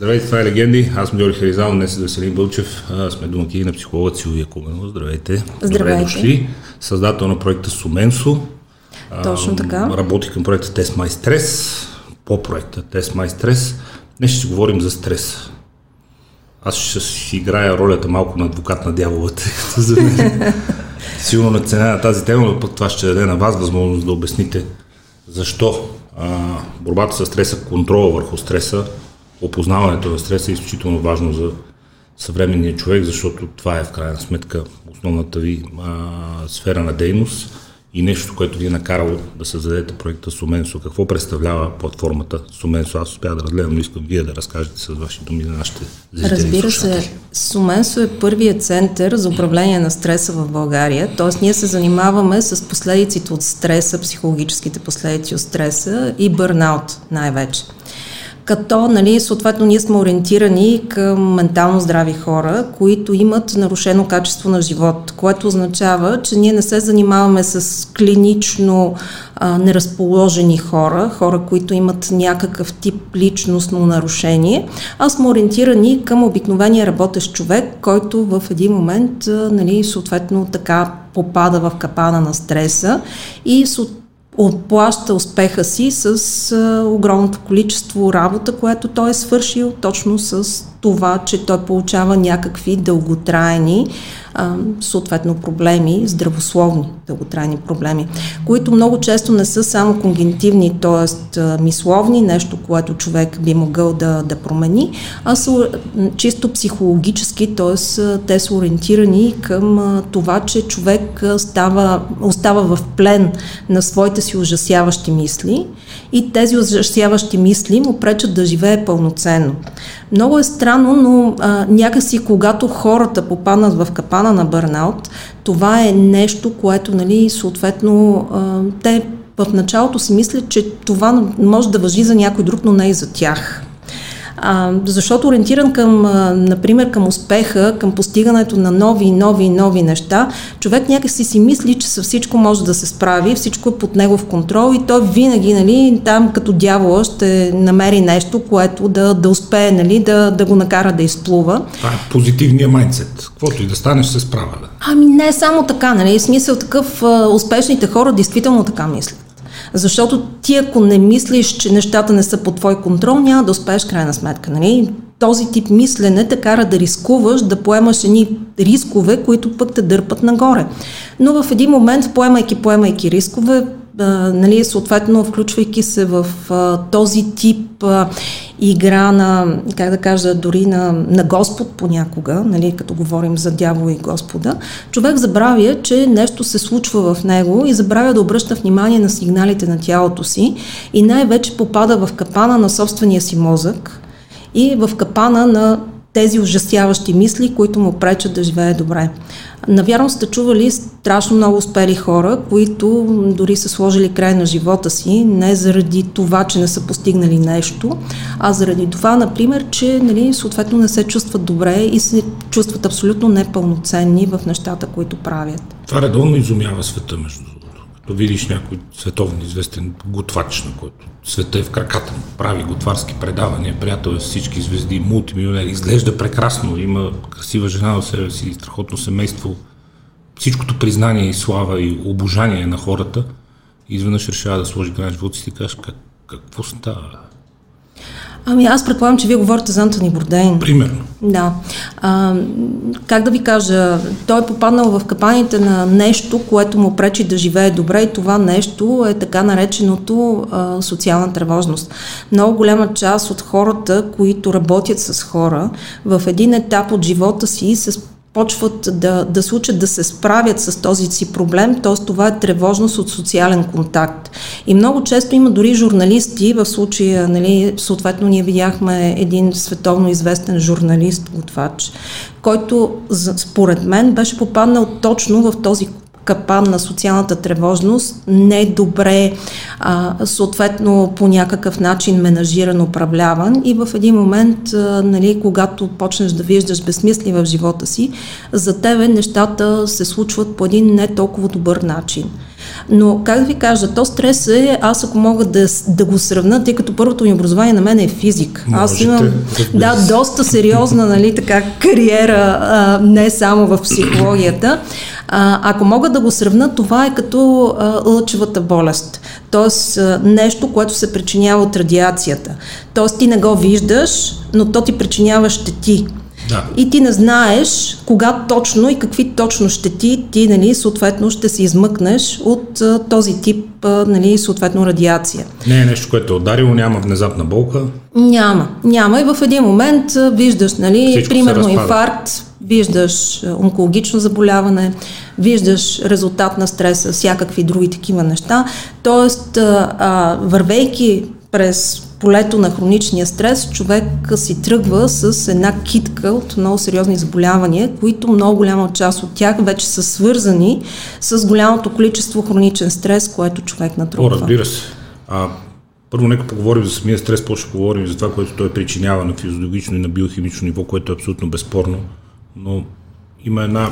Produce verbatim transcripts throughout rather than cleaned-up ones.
Здравейте, това е Легенди. Аз съм Диори Харизао, днес е Василин Бълчев. А, сме домакини на психолога Силу Якумен. Здравейте. Здравейте. Добре дошли. Създател на проекта Суменсо. Точно така. Работи към проекта Test My Stress. По проекта Test My Stress. Днес ще си говорим за стрес. Аз ще си играя ролята малко на адвокат на дяволата. Силно надценя на тази тема, но пък това ще даде на вас възможност да обясните защо а, борбата с стреса, контрола върху стреса, опознаването на стреса е изключително важно за съвременния човек, защото това е в крайна сметка основната ви а, сфера на дейност и нещо, което ви е накарало да създадете проекта Суменсо. Какво представлява платформата Суменсо? Аз успях да разгледам, но искам вие да разкажете с ваши думи на нашите зрители. Разбира се, Суменсо е първият център за управление на стреса в България, т.е. ние се занимаваме с последиците от стреса, психологическите последици от стреса и бърнаут най-вече. Като, нали, съответно, ние сме ориентирани към ментално здрави хора, които имат нарушено качество на живот, което означава, че ние не се занимаваме с клинично а, неразположени хора, хора, които имат някакъв тип личностно нарушение, а сме ориентирани към обикновения работещ човек, който в един момент, а, нали, съответно, така попада в капана на стреса и съответно отплаща успеха си с а, огромното количество работа, което той е свършил, точно с това, че той получава някакви дълготрайни, а, съответно проблеми, здравословни дълготрайни проблеми, които много често не са само конгенитивни, т.е. мисловни, нещо, което човек би могъл да, да промени, а са чисто психологически, т.е. те са ориентирани към а, това, че човек става, остава в плен на своите си ужасяващи мисли и тези ужасяващи мисли му пречат да живее пълноценно. Много е странно, но а, някакси когато хората попаднат в капана на бърнаут, това е нещо, което, нали, съответно а, те в началото си мислят, че това може да важи за някой друг, но не и за тях. А, защото ориентиран към, а, например, към успеха, към постигането на нови, нови, нови неща, човек някакси си мисли, че със всичко може да се справи, всичко е под негов контрол и той винаги, нали, там като дявола ще намери нещо, което да, да успее, нали, да, да го накара да изплува. Това е позитивният майндсет. Каквото и да станеш, се справя. Да? Ами не е само така, нали, в смисъл такъв, а, успешните хора действително така мислят. Защото ти, ако не мислиш, че нещата не са под твой контрол, няма да успееш крайна сметка. Нали? Този тип мислене те кара да рискуваш, да поемаш едни рискове, които пък те дърпат нагоре. Но в един момент, поемайки, поемайки рискове, а, нали, съответно включвайки се в а, този тип а, игра на, как да кажа, дори на, на Господ понякога, нали, като говорим за дявола и Господа, човек забравя, че нещо се случва в него и забравя да обръща внимание на сигналите на тялото си и най-вече попада в капана на собствения си мозък и в капана на тези ужасяващи мисли, които му пречат да живее добре. Навярно сте чували страшно много успели хора, които дори са сложили край на живота си, не заради това, че не са постигнали нещо, а заради това, например, че, нали, съответно не се чувстват добре и се чувстват абсолютно непълноценни в нещата, които правят. Това редовно изумява света, между другото. Като видиш някой световно известен готвач, на който света е в краката му, прави готварски предавания, приятел е всички звезди, мултимилионер, изглежда прекрасно, има красива жена до себе си, страхотно семейство, всичкото признание и слава и обожание на хората, изведнъж решава да сложи край на живота си и кажеш, как, какво става? Ами аз предполагам, че вие говорите за Антони Бордейн. Примерно. Да. А, как да ви кажа, той е попаднал в капаните на нещо, което му пречи да живее добре и това нещо е така нареченото а, социална тревожност. Много голяма част от хората, които работят с хора, в един етап от живота си се почват да, да се учат да се справят с този си проблем, т.е. това е тревожност от социален контакт. И много често има дори журналисти, в случая, нали, съответно ние видяхме един световно известен журналист, готвач, който според мен беше попаднал точно в този капан на социалната тревожност, не добре, а, съответно по някакъв начин менажиран, управляван и в един момент, а, нали, когато почнеш да виждаш безсмисли в живота си, за тебе нещата се случват по един не толкова добър начин. Но, как да ви кажа, то стрес е, аз ако мога да, да го сравна, тъй като първото ми образование на мен е физик. Можете, аз имам да, доста сериозна, нали, така, кариера, а, не само в психологията. А, ако мога да го сравна, това е като а, лъчевата болест. Тоест а, нещо, което се причинява от радиацията. Тоест ти не го виждаш, но то ти причинява щети. Да. И ти не знаеш кога точно и какви точно щети ти, нали, съответно ще се измъкнеш от а, този тип, а, нали, съответно радиация. Не е нещо, което е ударило, няма внезапна болка? Няма, няма и в един момент а, виждаш, нали, всичко примерно инфаркт, виждаш онкологично заболяване, виждаш резултат на стреса, всякакви други такива неща. Тоест, а, а, вървейки през полето на хроничния стрес, човек си тръгва с една китка от много сериозни заболявания, които много голяма част от тях вече са свързани с голямото количество хроничен стрес, което човек натрупва. О, разбира се. А, първо нека поговорим за самия стрес, после поговорим за това, което той причинява на физиологично и на биохимично ниво, което е абсолютно безспорно. Но има една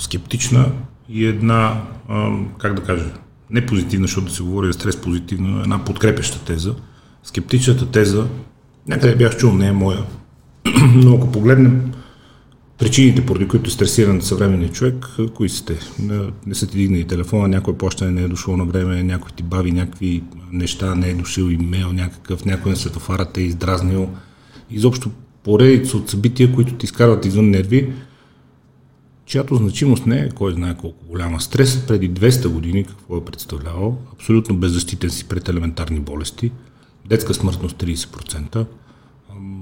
скептична и една, а, как да кажа, не позитивна, защото да се говори за стрес позитивно, една подкрепеща теза. Скептичната теза, някъде бях чул, не е моя, но ако погледнем причините, поради които е стресиран съвременният човек, кои са те? Не са ти дигнали телефона, някой плащане не е дошло на време, някой ти бави някакви неща, не е дошил имейл някакъв, някой на светофара те е издразнил. Изобщо поредица от събития, които ти изкарват извън нерви, чиято значимост не е кой знае колко голяма. Стресът преди двеста години, какво е представлявал, абсолютно беззащитен си пред елементарни болести, детска смъртност трийсет процента,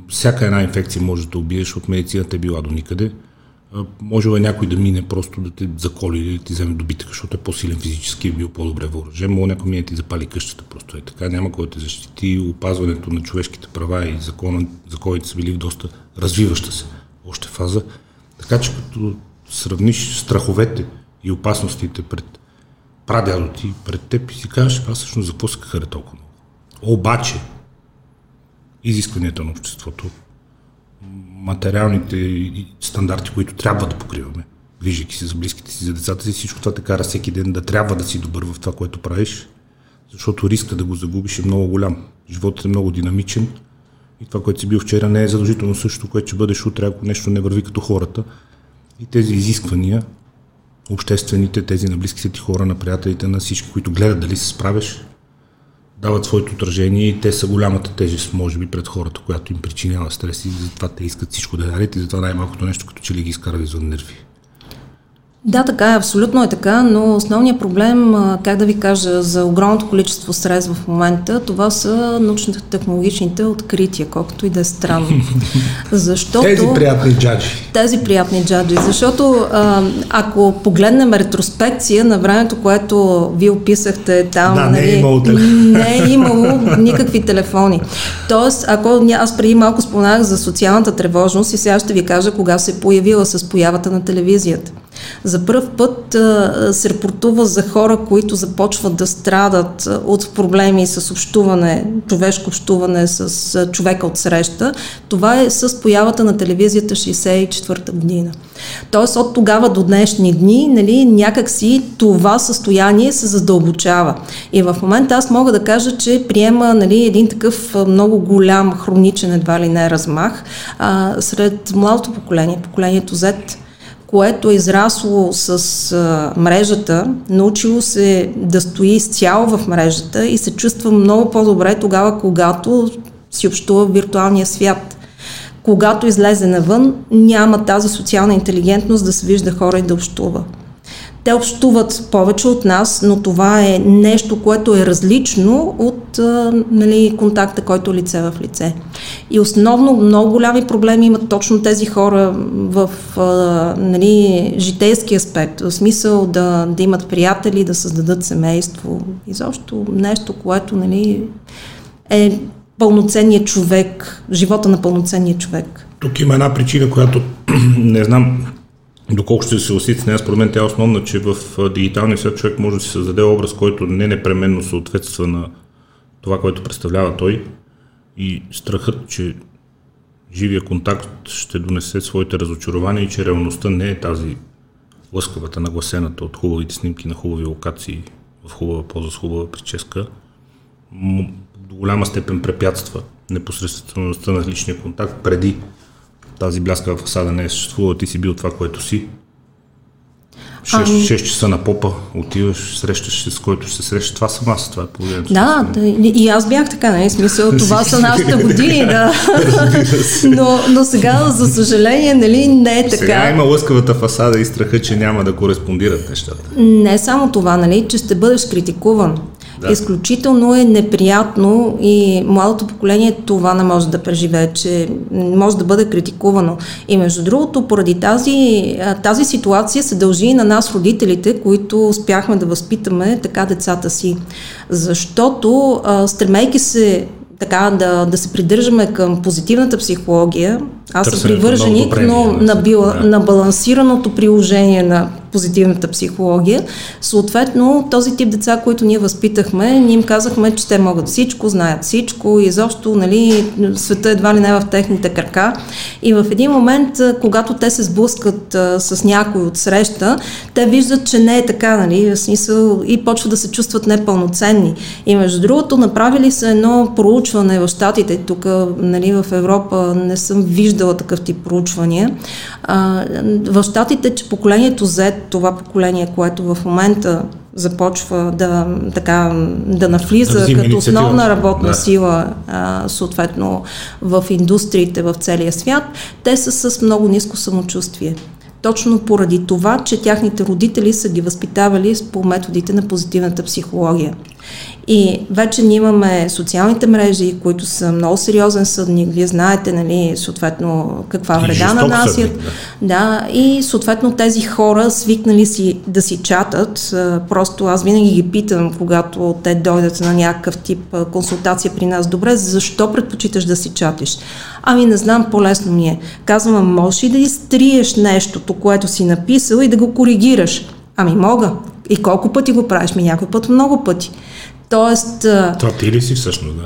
всяка една инфекция може да убиеш, от медицината е била до никъде, можела е някой да мине просто да те заколи или да ти вземе добитък, защото е по-силен физически и е бил по-добре въоръжен, може някой мине да ти запали къщата, просто е така, няма кой да те защити. Опазването на човешките права и закона, за които са били в доста развиваща се още фаза, така че като сравниш страховете и опасностите пред прадядо ти, пред теб и си кажеш, аз всъщност за какво се кахаре толкова много. Обаче, изискванията на обществото, материалните стандарти, които трябва да покриваме, грижайки се за близките си, за децата си, всичко това те кара всеки ден да трябва да си добър в това, което правиш, защото риска да го загубиш е много голям. Животът е много динамичен и това, което си бил вчера, не е задължително същото, което ще бъдеш утре, ако нещо не върви като хората. И тези изисквания, обществените, тези на близките ти хора, на приятелите, на всички, които гледат дали се справиш, дават своето отражение и те са голямата тежест, може би, пред хората, която им причинява стрес и затова те искат всичко да наред и затова най-малкото нещо, като че ли ги изкарва извън нерви. Да, така е, абсолютно е така, но основният проблем, как да ви кажа, за огромното количество стрес в момента, това са научно-технологичните открития, колкото и да е странно. Защото... Тези приятни джаджи. Тези приятни джаджи, защото а, ако погледнем ретроспекция на времето, което ви описахте там, да, нали, не, е имало... не е имало никакви телефони. Тоест, ако аз преди малко споменах за социалната тревожност и сега ще ви кажа кога се е появила с появата на телевизията. За пръв път а, се репортува за хора, които започват да страдат от проблеми с общуване, човешко общуване с а, човека от среща. Това е с появата на телевизията шейсет и четвърта година. Тоест от тогава до днешни дни, нали, някакси това състояние се задълбочава. И в момента аз мога да кажа, че приема, нали, един такъв много голям хроничен едва ли не размах а, сред младото поколение, поколението зет, което е израсло с а, мрежата, научило се да стои изцяло в мрежата и се чувства много по-добре тогава, когато си общува в виртуалния свят. Когато излезе навън, няма тази социална интелигентност да се вижда хора и да общува. Те общуват повече от нас, но това е нещо, което е различно от, нали, контакта, който е лице в лице. И основно много голями проблеми имат точно тези хора в, нали, житейски аспект, в смисъл да, да имат приятели, да създадат семейство. Изобщо нещо, което, нали, е пълноценният човек, живота на пълноценния човек. Тук има една причина, която не знам... Доколко ще се съгласите с нея, според мен тя е основна, че в дигиталния свят човек може да си създаде образ, който не непременно съответства на това, което представлява той, и страхът, че живия контакт ще донесе своите разочарования и че реалността не е тази лъскавата, нагласената от хубавите снимки на хубави локации в хубава поза, с хубава прическа, до голяма степен препятства непосредствеността на личния контакт. Преди тази бляскава фасада не е съществувала, ти си бил това, което си. шест, шест часа на попа отиваш, срещаш се с който ще се срещаш. Това съм аз, това е положението. Да, и аз бях така, не е смисъл, това са нашите години, да. но, но сега, за съжаление, нали, не е така. Сега има лъскавата фасада и страха, че няма да кореспондират нещата. Не само това, нали, че ще бъдеш критикуван. Да. Изключително е неприятно и младото поколение това не може да преживее, че може да бъде критикувано. И между другото, поради тази, тази ситуация се дължи и на нас, родителите, които успяхме да възпитаме така децата си. Защото стремейки се така да, да се придържаме към позитивната психология, аз съм привърженик, но на, била, да. на балансираното приложение на позитивната психология. Съответно, този тип деца, които ние възпитахме, ние им казахме, че те могат всичко, знаят всичко и изобщо, нали, света едва ли не в техните крака. И в един момент, когато те се сблъскат а, с някой от среща, те виждат, че не е така, нали, в смисъл, и почват да се чувстват непълноценни. И между другото, направили са едно проучване в Щатите, тук, нали, в Европа не съм виждала такъв тип проучвания. А, в Щатите, че поколението Z, това поколение, което в момента започва да, така, да навлиза да като основна работна да. сила, а, съответно в индустриите в целия свят, те са с много ниско самочувствие. Точно поради това, че тяхните родители са ги възпитавали по методите на позитивната психология. И вече ние имаме социалните мрежи, които са много сериозен съдник. Вие знаете, нали, съответно, каква вреда нанасят. Да, и съответно тези хора, свикнали си да си чатат, просто аз винаги ги питам, когато те дойдат на някакъв тип консултация при нас. Добре, защо предпочиташ да си чатиш? Ами не знам, по-лесно ми е. Казвам, можеш и да изтриеш нещото, което си написал и да го коригираш. Ами мога. И колко пъти го правиш? Ми някой път много пъти. Тоест... Това ти ли си всъщност, да?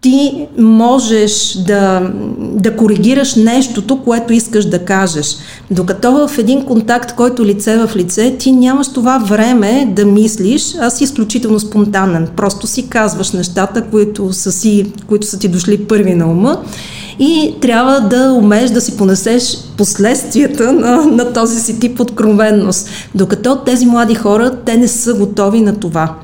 Ти можеш да, да коригираш нещото, което искаш да кажеш. Докато в един контакт, който лице в лице, ти нямаш това време да мислиш, а си изключително спонтанен. Просто си казваш нещата, които са, си, които са ти дошли първи на ума и трябва да умееш да си понесеш последствията на, на този си тип откровенност. Докато тези млади хора, те не са готови на това.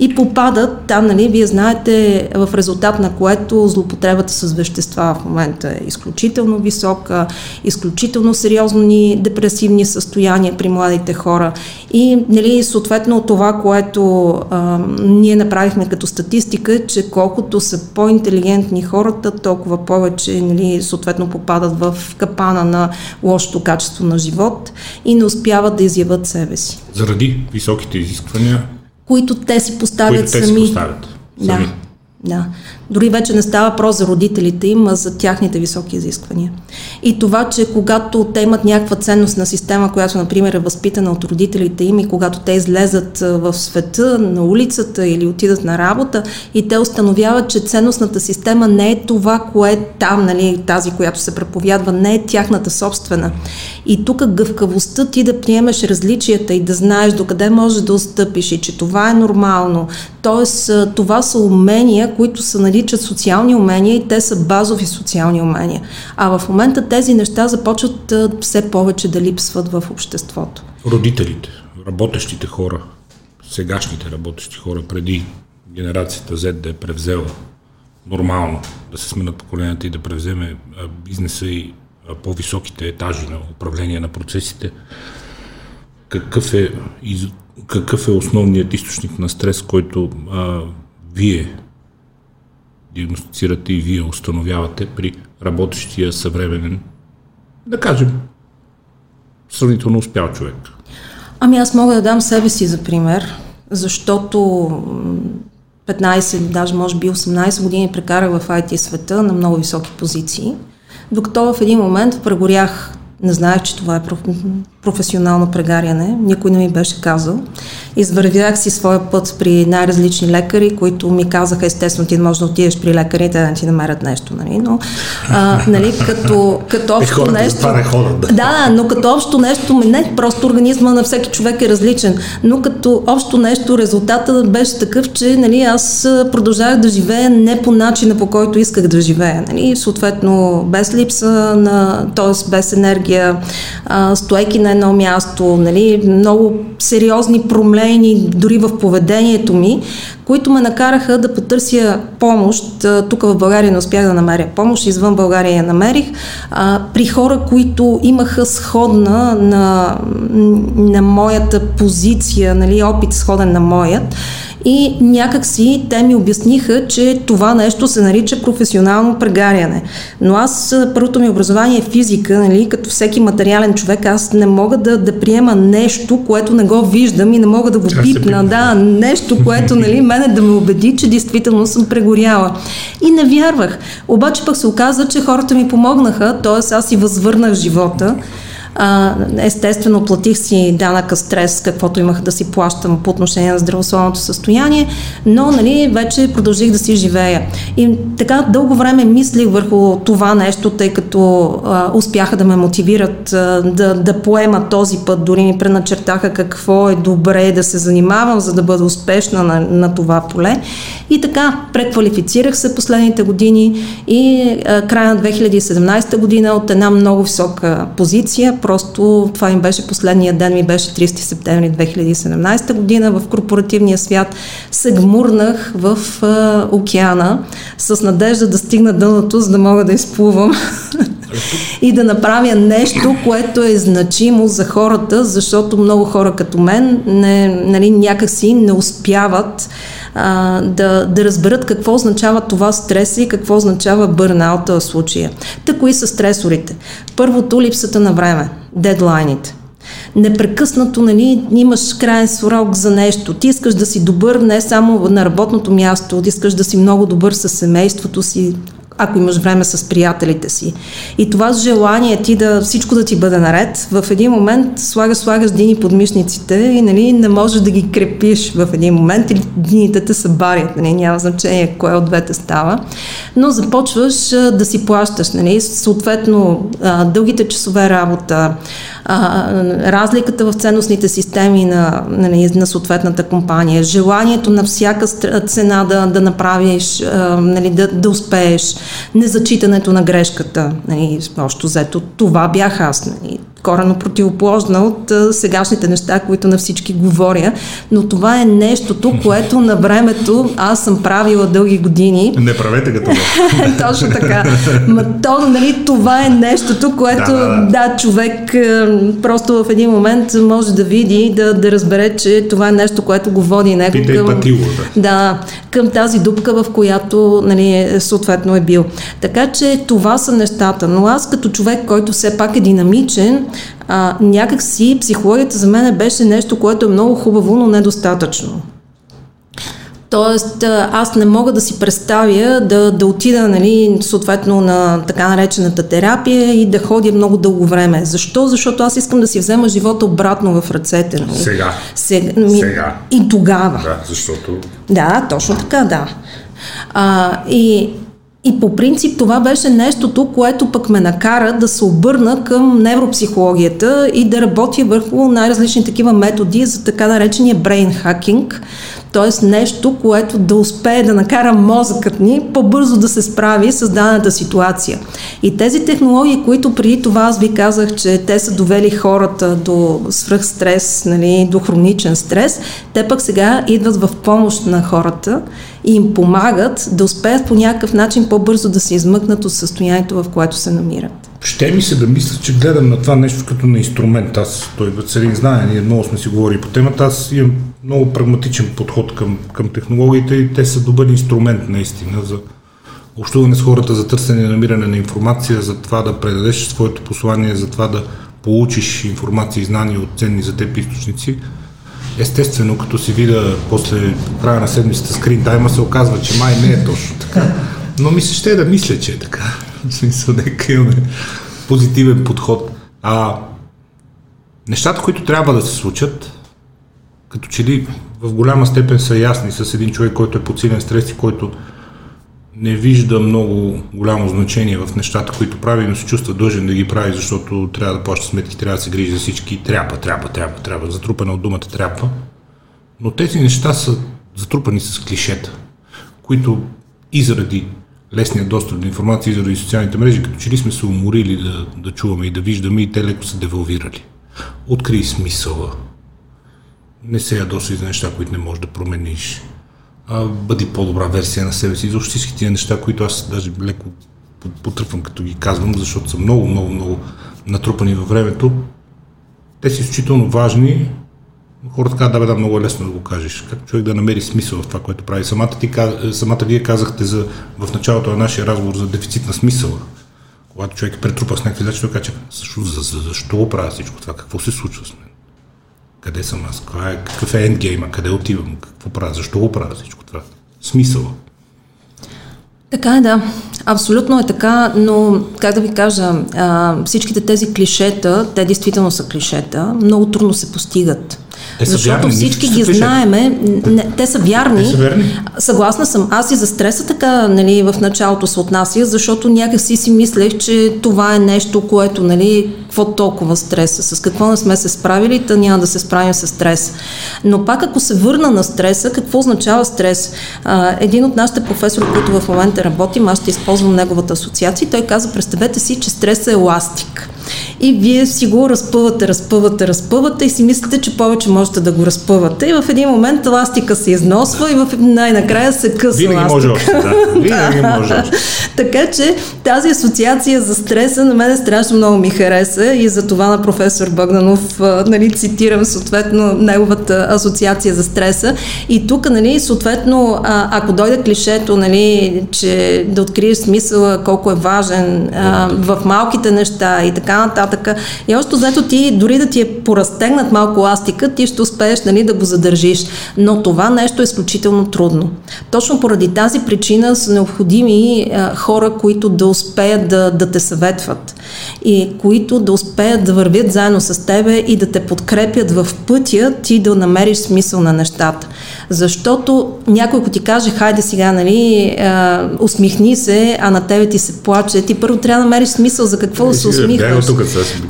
И попадат там, нали, вие знаете, в резултат на което злоупотребата с вещества в момента е изключително висока, изключително сериозни депресивни състояния при младите хора. И, нали, съответно това, което а, ние направихме като статистика, че колкото са по-интелигентни хората, толкова повече, нали, съответно попадат в капана на лошото качество на живот и не успяват да изяват себе си. Заради високите изисквания, които те си поставят те сами. Си поставят. сами. Да, да. Дори вече не става въпрос за родителите им, а за тяхните високи изисквания. И това, че когато те имат някаква ценностна система, която, например, е възпитана от родителите им и когато те излезат в света, на улицата или отидат на работа и те установяват, че ценностната система не е това, кое е там, нали, тази, която се проповядва, не е тяхната собствена. И тук гъвкавостта ти да приемеш различията и да знаеш докъде можеш да отстъпиш и че това е нормално. Тоест, това са умения, които са, нали, личат социални умения и те са базови социални умения. А в момента тези неща започват все повече да липсват в обществото. Родителите, работещите хора, сегашните работещи хора, преди генерацията Z да е превзела нормално, да се сменят поколенията и да превземе бизнеса и по-високите етажи на управление на процесите, какъв е, какъв е основният източник на стрес, който а, вие диагностицирате и вие установявате при работещия съвременен, да кажем, сравнително успял човек? Ами аз мога да дам себе си за пример, защото петнайсет, даже може би осемнайсет години прекарах в ай ти света на много високи позиции, докато в един момент прегорях, не знаех, че това е професионално. професионално прегаряне. Никой не ми беше казал. Извървях си своя път при най-различни лекари, които ми казаха, естествено, ти можеш да отидеш при лекари, те да не ти намерят нещо, нали? Но а, нали, като, като общо е, нещо... Да, да. да, но като общо нещо, не, просто организма на всеки човек е различен, но като общо нещо резултата беше такъв, че нали, аз продължавах да живея не по начина, по който исках да живея. Нали? Съответно, без липса, на, т.е. без енергия, а, стойки на едно място, нали? Много сериозни проблеми, дори в поведението ми, които ме накараха да потърся помощ. Тук в България не успях да намеря помощ, извън България я намерих. А, при хора, които имаха сходна на, на моята позиция, нали, опит сходен на моят, и някакси те ми обясниха, че това нещо се нарича професионално прегаряне. Но аз, първото ми образование е физика, нали, като всеки материален човек, аз не мога да, да приема нещо, което не го виждам и не мога да го пипна. Да, нещо, което, нали, мене да ме убеди, че действително съм прегоряла. И не вярвах. Обаче пък се оказа, че хората ми помогнаха, т.е. аз си възвърнах живота. Естествено, платих си данъка стрес, каквото имах да си плащам по отношение на здравословното състояние, но нали, вече продължих да си живея. И така дълго време мислих върху това нещо, тъй като а, успяха да ме мотивират а, да, да поема този път. Дори ми преначертаха какво е добре да се занимавам, за да бъда успешна на, на това поле. И така преквалифицирах се последните години и а, края на две хиляди и седемнадесета година от една много висока позиция. Просто това им беше последният ден, ми беше тридесети септември две хиляди и седемнадесета година. В корпоративния свят се гмурнах в а, океана с надежда да стигна дъното, за да мога да изплувам и да направя нещо, което е значимо за хората, защото много хора като мен не, нали, някакси не успяват а, да, да разберат какво означава това стрес и какво означава бърнаута в случая. Та кои са стресорите? Първото, липсата на време. Дедлайните. Непрекъснато, нали, имаш крайен срок за нещо. Ти искаш да си добър не само на работното място, ти искаш да си много добър със семейството си, ако имаш време с приятелите си. И това желание ти да всичко да ти бъде наред, в един момент слагаш, слагаш дни подмишниците и нали, не можеш да ги крепиш в един момент или дните те се барят. Нали, няма значение кое от двете става. Но започваш а, да си плащаш. Нали, съответно а, дългите часове работа, а, разликата в ценностните системи на, нали, на съответната компания, желанието на всяка цена да, да направиш, а, нали, да, да успееш, незачитането на грешката. Нали, общо взето, това бях аз. Нали, коренно противоположна от а, сегашните неща, които на всички говоря, но това е нещото, което на времето аз съм правила дълги години. Не правете го това. Точно така. Ма, то, нали, това е нещото, което да, да, да. да човек а, просто в един момент може да види, да, да разбере, че това е нещо, което го води някакъв към, да, към тази дупка, в която нали, съответно е бил. Така че това са нещата, но аз като човек, който все пак е динамичен, А, някак си психологията за мен беше нещо, което е много хубаво, но недостатъчно. Тоест, аз не мога да си представя да, да отида, нали, съответно на така наречената терапия и да ходя много дълго време. Защо? Защото аз искам да си взема живота обратно в ръцете. Нали? Сега. Сега. Ми... Сега. И тогава. Да, защото... Да, точно така, да. А, и... И по принцип това беше нещото, което пък ме накара да се обърна към невропсихологията и да работя върху най-различни такива методи за така наречения brain hacking, т.е. нещо, което да успее да накара мозъкът ни по-бързо да се справи с дадената ситуация. И тези технологии, които преди това аз ви казах, че те са довели хората до свръхстрес, нали, до хроничен стрес, те пък сега идват в помощ на хората и им помагат да успеят по някакъв начин по-бързо да се измъкнат от състоянието, в което се намират. Ще ми се да мисля, че гледам на това нещо като на инструмент. Аз, той Василин знае, ние много сме си говорили по темата, аз имам много прагматичен подход към, към технологиите и те са добър инструмент наистина за общуване с хората, за търсене и намиране на информация, за това да предадеш своето послание, за това да получиш информация и знания от ценни за теб източници. Естествено, като си видя после края на седмицата скрин тайма, се оказва, че май не е точно така. Но ми се ще е да мисля, че е така. В смисъл, нека имаме позитивен подход. А нещата, които трябва да се случат, като че ли в голяма степен са ясни с един човек, който е под силен стрес и който не вижда много голямо значение в нещата, които прави, но се чувства дължен да ги прави, защото трябва да плаща сметки, трябва да се грижи за всички, трябва, трябва, трябва, трябва, затрупана от думата трябва. Но тези неща са затрупани с клишета, които и заради лесния достъп до информация, и заради социалните мрежи, като че ли сме се уморили да, да чуваме и да виждаме, и те леко са девалвирали. Открий смисъла. Не се ядосвай за неща, които не можеш да промениш. А, бъди по-добра версия на себе си. И защо всички тия неща, които аз даже леко потръпвам, като ги казвам, защото са много, много, много натрупани във времето. Те са изключително важни. Хората казват, да бе, да, много е лесно да го кажеш. Как човек да намери смисъл в това, което прави? Самата, ти, самата вие казахте за, в началото на нашия разговор за дефицит на смисъла. Когато човек е претрупа с някакви задачи, той казва, защо, за, за, защо правя всичко това? Какво се случва с мен? Къде съм аз? Какъв е ендгейма? Къде отивам? Какво правя? Защо го правя всичко това? Смисъла. Така е, да. Абсолютно е така, но как да ви кажа, а, всичките тези клишета, те действително са клишета, много трудно се постигат. Те са защото вярни, всички ги знаеме, не, те са вярни. Те са верни. Съгласна съм. Аз и за стреса така, нали, в началото се отнасях, защото някакси си мислех, че това е нещо, което, нали, какво толкова стреса, с какво не сме се справили, та няма да се справим с стрес. Но пак ако се върна на стреса, какво означава стрес? А, един от нашите професори, който в момента работим, аз ще използвам неговата асоциация, той каза, представете си, че стресът е еластик. И вие си го разпъвате, разпъвате, разпъвате и си мислите, че повече можете да го разпъвате. И в един момент еластика се износва и в най-накрая се къса еластика. Винаги може още, да. Винаги може още. Така че тази асоциация за стреса на мен страшно много ми хареса и за това на професор Богданов, нали, цитирам съответно неговата асоциация за стреса. И тук, нали, съответно, ако дойде клишето, нали, че да откриеш смисъла, колко е важен а, в малките неща и така нататък. И още взето ти, дори да ти е поразтегнат малко ластика, ти ще успееш, нали, да го задържиш. Но това нещо е изключително трудно. Точно поради тази причина са необходими а, хора, които да успеят да, да те съветват и които да успеят да вървят заедно с тебе и да те подкрепят в пътя ти да намериш смисъл на нещата. Защото някой ти каже, хайде сега, нали, а, усмихни се, а на тебе ти се плаче. Ти първо трябва да намериш смисъл за какво да се усмихваш.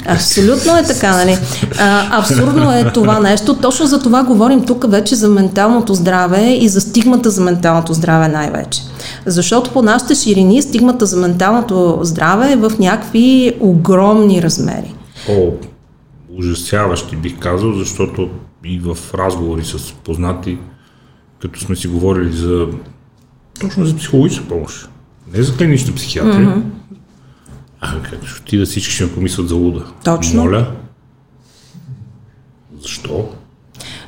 Абсолютно е така, нали? А, абсурдно е това нещо. Точно за това говорим тук вече за менталното здраве и за стигмата за менталното здраве най-вече. Защото по нашите ширини стигмата за менталното здраве е в някакви огромни размери. О, ужасяващи бих казал, защото и в разговори с познати, като сме си говорили за точно за психологична помощ, не за клинична психиатрия, mm-hmm. А как ще отида, всички ще ме помислят за луда. Точно. Моля. Защо?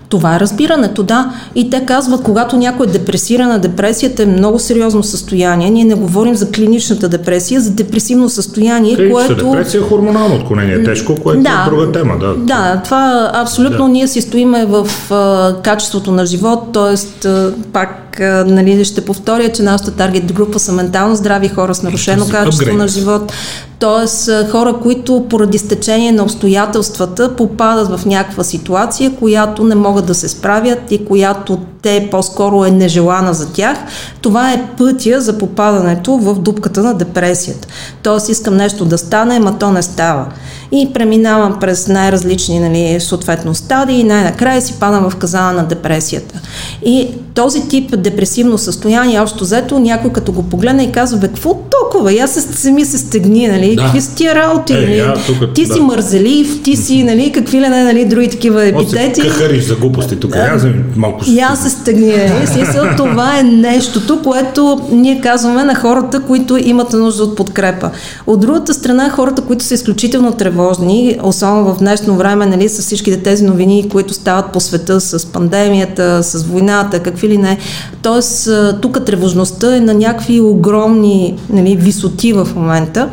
Това е разбирането, да. И те казват, когато някой е депресирана, депресията е много сериозно състояние. Ние не говорим за клиничната депресия, за депресивно състояние, клинична което... депресия е хормонално отклонение, тежко, което да, е друга тема. Да, да това абсолютно да. Ние си стоиме в а, качеството на живот, т.е. пак а, нали, ще повторя, че нашата таргет група са ментално здрави хора с нарушено качество апгрейд. На живот. Т.е. хора, които поради стечение на обстоятелствата попадат в някаква ситуация, която не могат да се справят и която те по-скоро е нежелана за тях. Това е пътя за попадането в дупката на депресията. Т.е. искам нещо да стане, ама то не става. И преминавам през най-различни, нали, съответно стадии и най-накрая си падам в казана на депресията. И този тип депресивно състояние, общо взето, някой като го погледне и казва, бе, какво толкова? Я се сами се стегни, нали, да. Какви са тия работи? Е, я, тук, ти да. Си мързелив, ти си, нали, какви ли не, нали, други такива епитети. О, се кахариш за глупости тук, а, я за малко си. Я се стегни, нали, смисъл, това е нещото, което ние казваме на хората, които имат нужда от подкрепа. От другата страна, хората, които са изключително тревожни, особено в днешно време, нали, с всичките тези новини, които стават по света с пандемията, с войната, какви ли не. Тоест, тук тревожността е на някакви огромни, нали, висоти в момента.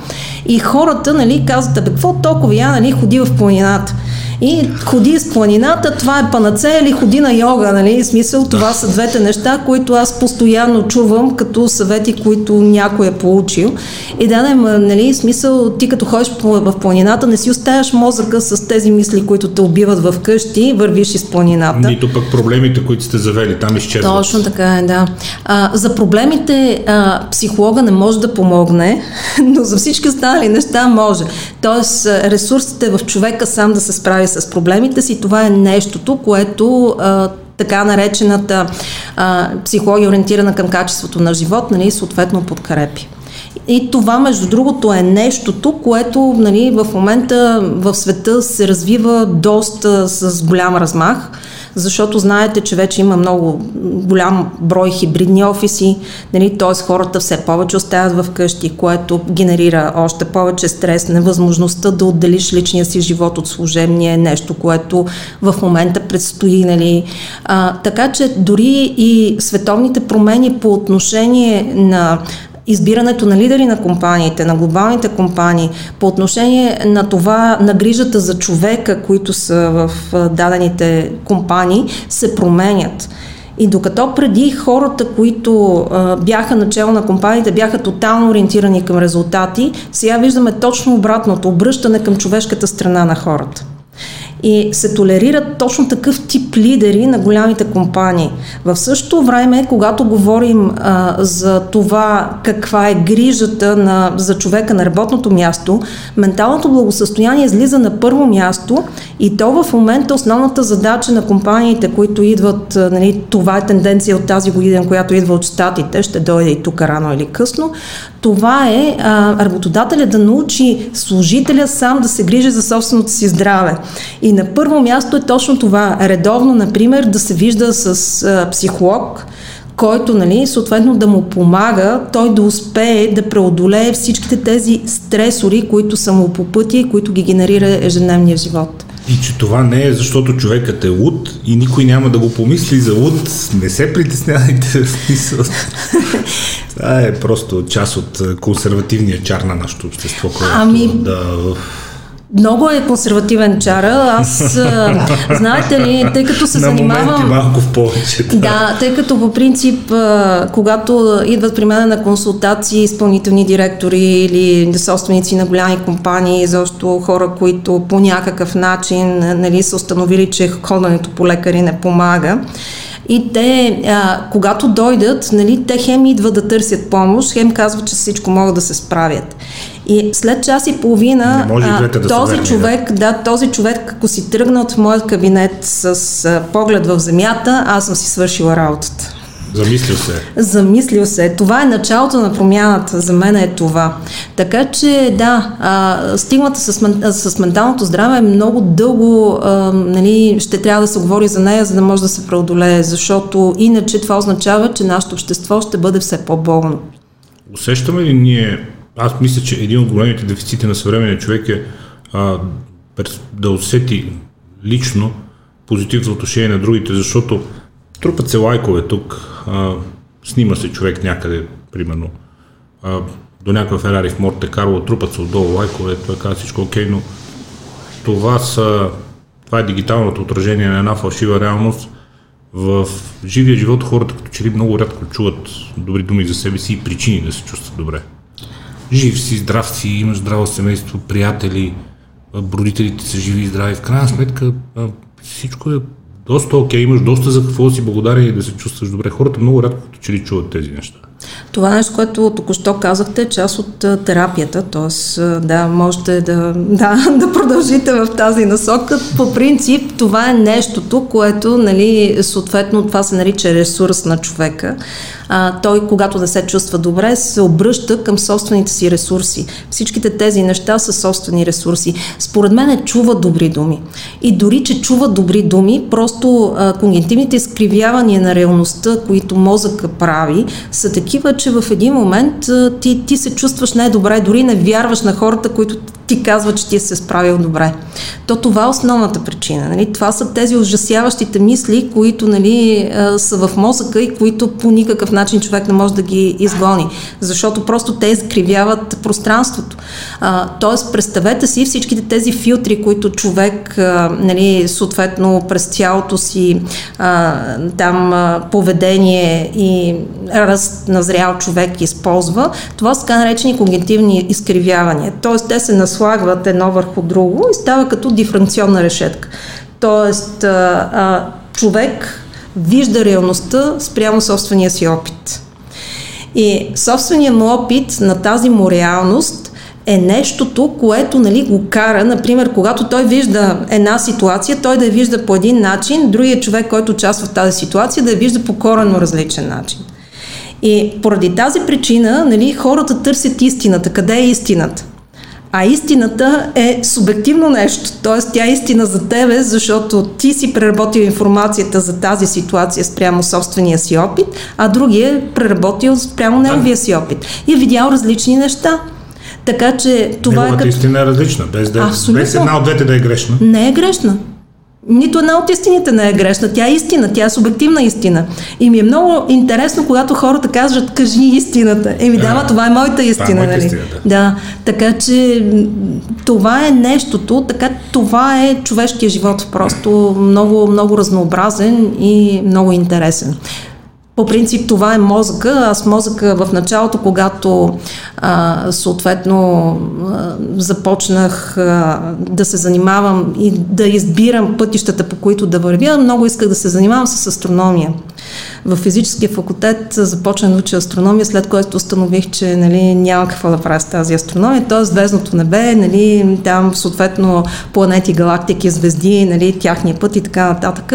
И хората, нали, казват, бе, какво толкова я, нали, ходи в планината. И ходи из планината, това е панацея, или ходи на йога, нали? В смисъл, това са двете неща, които аз постоянно чувам като съвети, които някой е получил. И да, нали, смисъл, ти като ходиш в планината, не си оставяш мозъка с тези мисли, които те убиват в къщи, вървиш из планината. Нито пък проблемите, които сте завели, там изчезват. Точно така е, да. А, за проблемите а, психолога не може да помогне, но за всички останали неща може. Тоест, ресурсите в човека сам да се справи с проблемите си, това е нещото, което а, така наречената а, психология, ориентирана към качеството на живот, нали, съответно подкрепи. И това, между другото, е нещото, което, нали, в момента в света се развива доста с голям размах, защото знаете, че вече има много голям брой хибридни офиси, нали, т.е. хората все повече остават в къщи, което генерира още повече стрес. Невъзможността да отделиш личния си живот от служебния е нещо, което в момента предстои. Нали. А, така че дори и световните промени по отношение на избирането на лидери на компаниите, на глобалните компании, по отношение на това, на грижата за човека, които са в дадените компании, се променят. И докато преди хората, които а, бяха начало на компаниите, бяха тотално ориентирани към резултати, сега виждаме точно обратното, обръщане към човешката страна на хората. И се толерират точно такъв тип лидери на голямите компании. В същото време, когато говорим а, за това каква е грижата на, за човека на работното място, менталното благосъстояние излиза на първо място, и то в момента основната задача на компаниите, които идват, а, нали, това е тенденция от тази година, която идва от щатите, ще дойде и тук рано или късно, това е а, работодателя да научи служителя сам да се грижи за собственото си здраве. И на първо място е точно това. Редовно, например, да се вижда с а, психолог, който, нали, съответно да му помага той да успее да преодолее всичките тези стресори, които са му по пътя и които ги генерира ежедневния живот. И че това не е защото човекът е луд и никой няма да го помисли за луд. Не се притеснявайте. Това е просто част от консервативния чар на нашето общество, което ами... да... Много е консервативен чара. Аз, знаете ли, тъй като се занимавам... На моменти малко в повече. Да. да, тъй като по принцип, когато идват при мен на консултации изпълнителни директори или собственици на голями компании, защото хора, които по някакъв начин, нали, са установили, че ходенето по лекари не помага, и те, а, когато дойдат, нали, те хем идват да търсят помощ, хем казват, че всичко могат да се справят. И след час и половина а, да този верни, човек, да. да, този човек, ако си тръгна от моят кабинет с а, поглед в земята, аз съм си свършила работата. Замислил се. Замислил се. Това е началото на промяната. За мен е това. Така че, да, а, стигмата с, мен, а, с менталното здраве е много дълго, а, нали, ще трябва да се говори за нея, за да може да се преодолее, защото иначе това означава, че нашето общество ще бъде все по-болно. Усещаме ли ние... Аз мисля, че един от големите дефицити на съвременния човек е а, да усети лично позитив за отношение на другите, защото трупат се лайкове тук, а, снима се човек някъде, примерно, а, до някаква Ферари в Монте Карло, трупат се отдолу лайкове, той казва всичко окей, но това, са, това е дигиталното отражение на една фалшива реалност. В живия живот хората като че ли много рядко чуват добри думи за себе си и причини да се чувстват добре. Жив си, здрав си, имаш здраво семейство, приятели, родителите са живи и здрави. В крайна сметка всичко е доста окей, имаш доста за какво да си благодарен и да се чувстваш добре. Хората много рядко че ли чуват тези неща. Това нещо, което току-що казахте, е част от терапията, т.е. да, можете да, да, да продължите в тази насока. По принцип, това е нещото, което, нали, съответно това се нарича ресурс на човека. А, той, когато не се чувства добре, се обръща към собствените си ресурси. Всичките тези неща са собствени ресурси. Според мен е чува добри думи. И дори, че чува добри думи, просто а, когнитивните изкривявания на реалността, които мозъка прави, са такива, че в един момент ти, ти се чувстваш най-добре, дори не вярваш на хората, които ти казва, че ти се справил добре. То това е основната причина. Нали? Това са тези ужасяващите мисли, които нали, са в мозъка и които по никакъв начин човек не може да ги изгони. Защото просто те изкривяват пространството. А, тоест, представете си всичките тези филтри, които човек а, нали, съответно през цялото си а, там а, поведение и ръст на зрял човек използва. Това са така наречени когнитивни изкривявания. Тоест, те се наслагват едно върху друго и става като дифранционна решетка. Тоест, а, а, човек вижда реалността спрямо собствения си опит. И собственият му опит на тази му реалност е нещото, което нали, го кара, например, когато той вижда една ситуация, той да я вижда по един начин, другия човек, който участва в тази ситуация, да я вижда по коренно различен начин. И поради тази причина нали, хората търсят истината. Къде е истината? А истината е субективно нещо, т.е. тя е истина за тебе, защото ти си преработил информацията за тази ситуация спрямо собствения си опит, а другия е преработил спрямо неговия си опит и е видял различни неща. Така че това Неговата е като... истина е различна, без, да... без една от двете да е грешна. Не е грешна. Нито една от истините не е грешна. Тя е истина, тя е субективна истина. И ми е много интересно, когато хората кажат, кажи истината. Еми, да, а, това е моята истина. Е нали? Истина, да. Да, така че това е нещото, така това е човешкият живот. Просто много, много разнообразен и много интересен. По принцип това е мозъка. Аз мозъка в началото, когато а, съответно а, започнах а, да се занимавам и да избирам пътищата, по които да вървя, много исках да се занимавам с астрономия. В физическия факултет започнах да уча астрономия, след което установих, че нали, няма какво да правя с тази астрономия, т.е. звездното небе, нали, там съответно планети, галактики, звезди, нали, тяхния път и така нататък.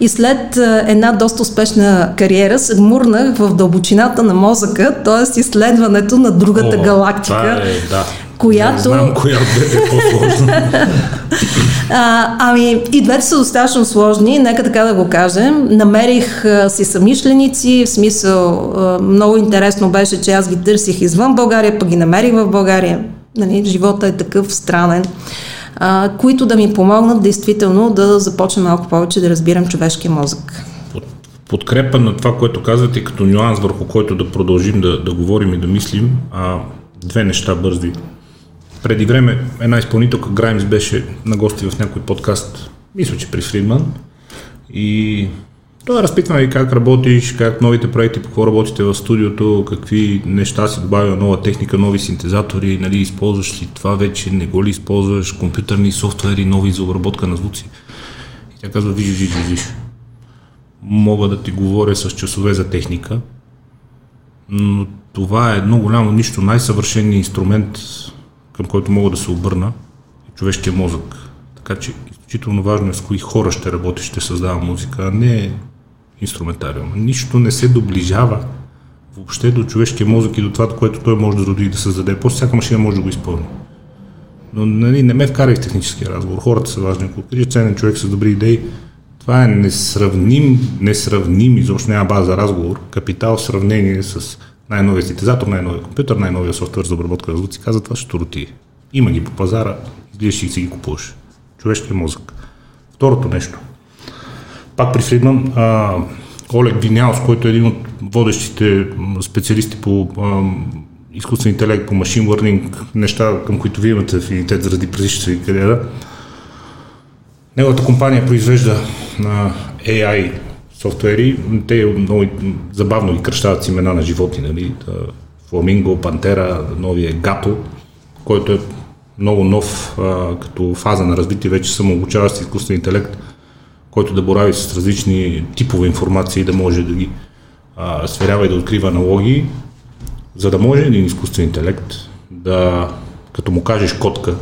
И след една доста успешна кариера се вмурнах в дълбочината на мозъка, т.е. изследването на другата О, галактика. Е, да. Която... Не знам коя от двете е по-сложно. а, ами и двете са достатъчно сложни, нека така да го кажем. Намерих а, си съмишленици, в смисъл а, много интересно беше, че аз ги търсих извън България, пък ги намерих в България. Нали, живота е такъв странен. А, които да ми помогнат действително да започна малко повече да разбирам човешкия мозък. Подкрепа на това, което казвате, като нюанс, върху който да продължим да, да говорим и да мислим, а две неща бързи. Преди време една изпълнителка Grimes беше на гости в някой подкаст, мисля, че при Фридман. И той разпитва ви как работиш, как новите проекти, по какво работите в студиото, какви неща си добавя, нова техника, нови синтезатори, нали, използваш ли това вече, не го ли използваш, компютърни софтуери, нови за обработка на звуци. И тя казва, виж, виж, виж, виж. Мога да ти говоря с часове за техника, но това е едно голямо нищо, най-съвършеният инструмент, към който мога да се обърна, е човешкия мозък. Така че изключително важно е с кои хора ще работиш, ще създава музика, а не инструментариум. Нищо не се доближава въобще до човешкия мозък и до това, което той може да роди и да създаде. После всяка машина може да го изпълни. Но нали, не ме вкарай в техническия разговор. Хората са важни. Ако откриеш ценен човек с добри идеи, това е несравним, несравним, изобщо няма база за разговор, капитал в сравнение с най-новия синтезатор, най-новия компютър, най-новия софтуер за обработка на звуци, каза това ще роти. Има ги по пазара, излизаш и си ги купуваш. Човешкият мозък. Второто нещо. Пак при Фридман, а, Олег Винялс, който е един от водещите специалисти по а, изкуствен интелект, по машин лърнинг, неща, към които вие имате афинитет заради предишната ви кариера. Неговата компания произвежда а, ей ай софтуери, те много забавно ги кръщават с имена на животни, нали? Фламинго, пантера, новия ГАТО, който е много нов а, като фаза на развитие, вече самообучаващ изкуствен интелект, който да борави с различни типове информации, да може да ги а, сверява и да открива аналогии, за да може един изкуствен интелект да, като му кажеш котка,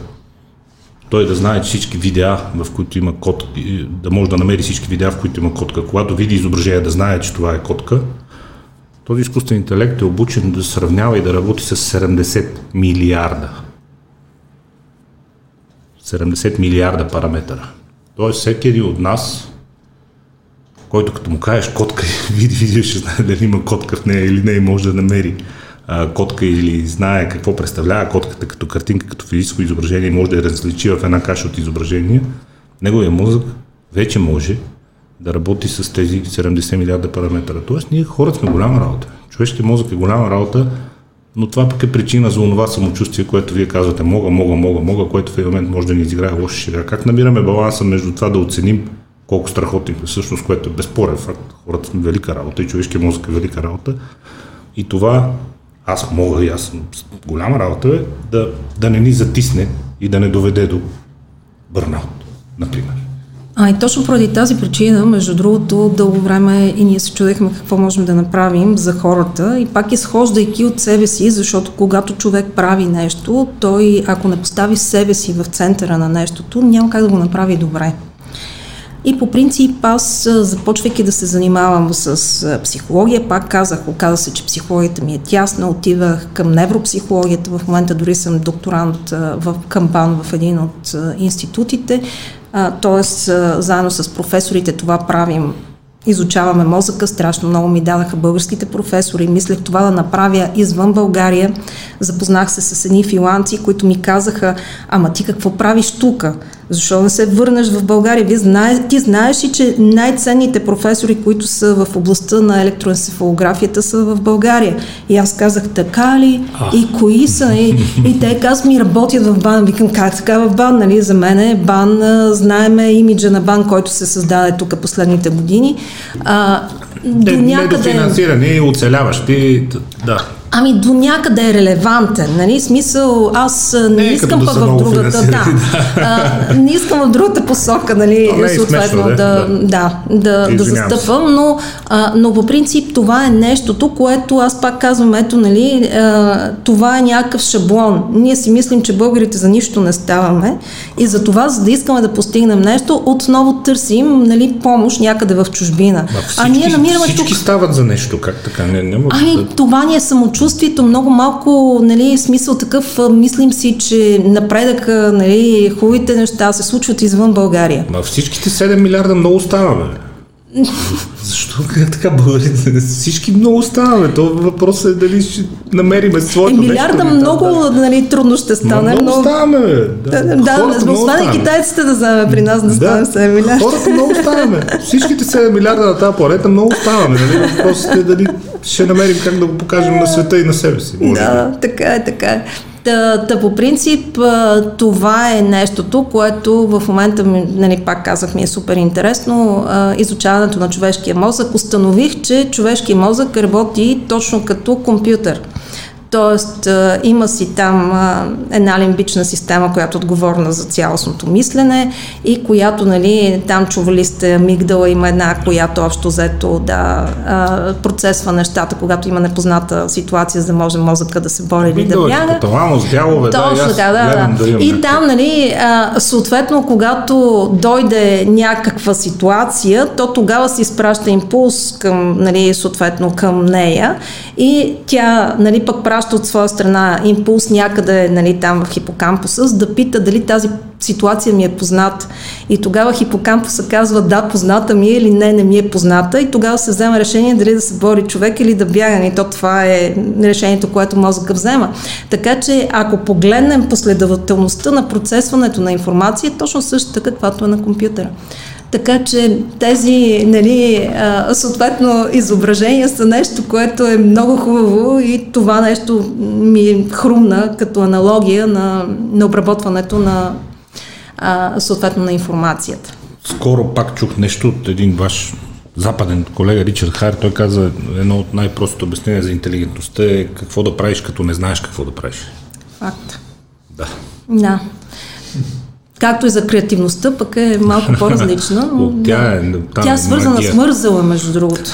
той да знае всички видеа, в които има котка, да може да намери всички видеа, в които има котка. Когато види изображение, да знае, че това е котка, този изкуствен интелект е обучен да сравнява и да работи с седемдесет милиарда. седемдесет милиарда параметъра. Тоест всеки един от нас, който като му кажеш котка, види, види, ще знае дали има котка в нея или не, и може да намери а, котка или знае какво представлява котката като картинка, като физическо изображение, може да я различи в една каша от изображения, неговия мозък вече може да работи с тези седемдесет милиарда параметра. Тоест ние хората сме голяма работа. Човешкият мозък е голяма работа, но това пък е причина за онова самочувствие, което вие казвате мога, мога, мога, мога, което в един момент може да ни изиграе лошо шега. Как намираме баланса между това да оценим колко страхотни сме всъщност, което е безспорен факт. Хората сме велика работа и човешкият мозък е велика работа. И това аз мога и аз съм голяма работа е да, да не ни затисне и да не доведе до бърнаут, например. А и точно поради тази причина, между другото, дълго време и ние се чудехме какво можем да направим за хората и пак изхождайки от себе си, защото когато човек прави нещо, той ако не постави себе си в центъра на нещото, няма как да го направи добре. И по принцип аз, започвайки да се занимавам с психология, пак казах, оказа се, че психологията ми е тясна, отивах към невропсихологията, в момента дори съм докторант в БАН в един от институтите, т.е. заедно с професорите това правим, изучаваме мозъка, страшно много ми дадаха българските професори, мислех това да направя извън България, запознах се с едни финландци, които ми казаха, ама ти какво правиш тук? Защо не се върнеш в България? Вие знае, ти знаеш ли, че най-ценните професори, които са в областта на електроенцефалографията, са в България? И аз казах, така ли? И кои са? И, и те казват ми, работят в БАН. Викам, как така в БАН? Нали? За мен е БАН, знаеме имиджа на БАН, който се създаде тук последните години. А, до някъде... Недофинансиран и оцеляващ. Ти... Да. Ами до някъде е релевантен, нали? Смисъл, аз не, не искам пък в другата, да. а, не искам в другата посока, нали, е съответно смешно, да, да, да, да, да застъпвам, но, а, но по принцип това е нещото, което аз пак казвам, ето, нали, а, това е някакъв шаблон. Ние си мислим, че българите за нищо не ставаме и за това, за да искаме да постигнем нещо, отново търсим, нали, помощ някъде в чужбина. А, всички, а ние намираме всички тук... Всички стават за нещо, как така? Не, не може ами да... това ни е самочувствие. Чувствието много малко, нали, смисъл такъв, мислим си, че напредък, нали, хубавите неща се случват извън България. Ма всичките седем милиарда много ставаме. Защо така българите? Всички много ставаме. Това въпросът е дали ще намериме своето нещо. Е, милиарда нещо, много, да, нали, трудно ще стане. Много, много ставаме. Да, да, да, освен китайците да вземем при нас да, да станем седем милиарда. Хората много ставаме. Всичките седем милиарда на тази планета много ставаме. Нали? Въпросът е дали ще намерим как да го покажем на света и на себе си. Може. Да, така е, така е. Та, та по принцип това е нещото, което в момента, нали, пак казах, ми е супер интересно. Изучаването на човешкия мозък. Установих, че човешкия мозък работи точно като компютър. Тоест има си там една лимбична система, която е отговорна за цялостното мислене и която, нали, там чували сте амигдала, има една, която общо взето да процесва нещата, когато има непозната ситуация, за да може мозъка да се бори или да бяга. Точно така, да, да. И там, нали, съответно, когато дойде някаква ситуация, то тогава се изпраща импулс към, нали, съответно към нея и тя, нали, пък прави от своя страна импулс някъде, нали, там в хипокампуса, за да пита дали тази ситуация ми е позната. И тогава хипокампуса казва да, позната ми е или не, не ми е позната и тогава се взема решение дали да се бори човек или да бяга. И то това е решението, което мозъка взема. Така че ако погледнем последователността на процесването на информация, точно същата каквато е на компютъра. Така че тези, нали, съответно изображения са нещо, което е много хубаво и това нещо ми хрумна като аналогия на, на обработването на съответно на информацията. Скоро пак чух нещо от един ваш западен колега Ричард Хайер. Той каза, едно от най-простото обяснение за интелигентността е какво да правиш, като не знаеш какво да правиш. Факт. Да. Да. Както и за креативността, пък е малко по-различна. Но, тя, да, е, тя е свързана магия. С мързела, между другото.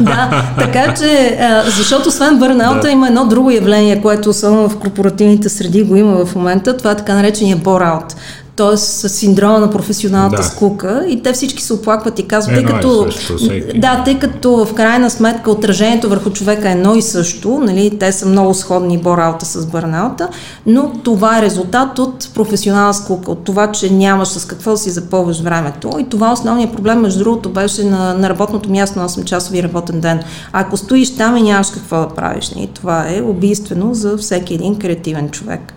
Да, така че, защото освен бърнаута да. Има едно друго явление, което особено в корпоративните среди го има в момента, това е така наречения бор-аут. т.е. с синдрома на професионалната да. скука, и те всички се оплакват и казват, тъй като, е също, да, тъй като в крайна сметка отражението върху човека е едно и също, нали, те са много сходни боралта с бърналта, но това е резултат от професионална скука, от това, че нямаш с какво да си запълваш времето, и това основният проблем, между другото, беше на, на работното място на осемчасови работен ден. Ако стоиш там и нямаш какво да правиш, и това е убийствено за всеки един креативен човек.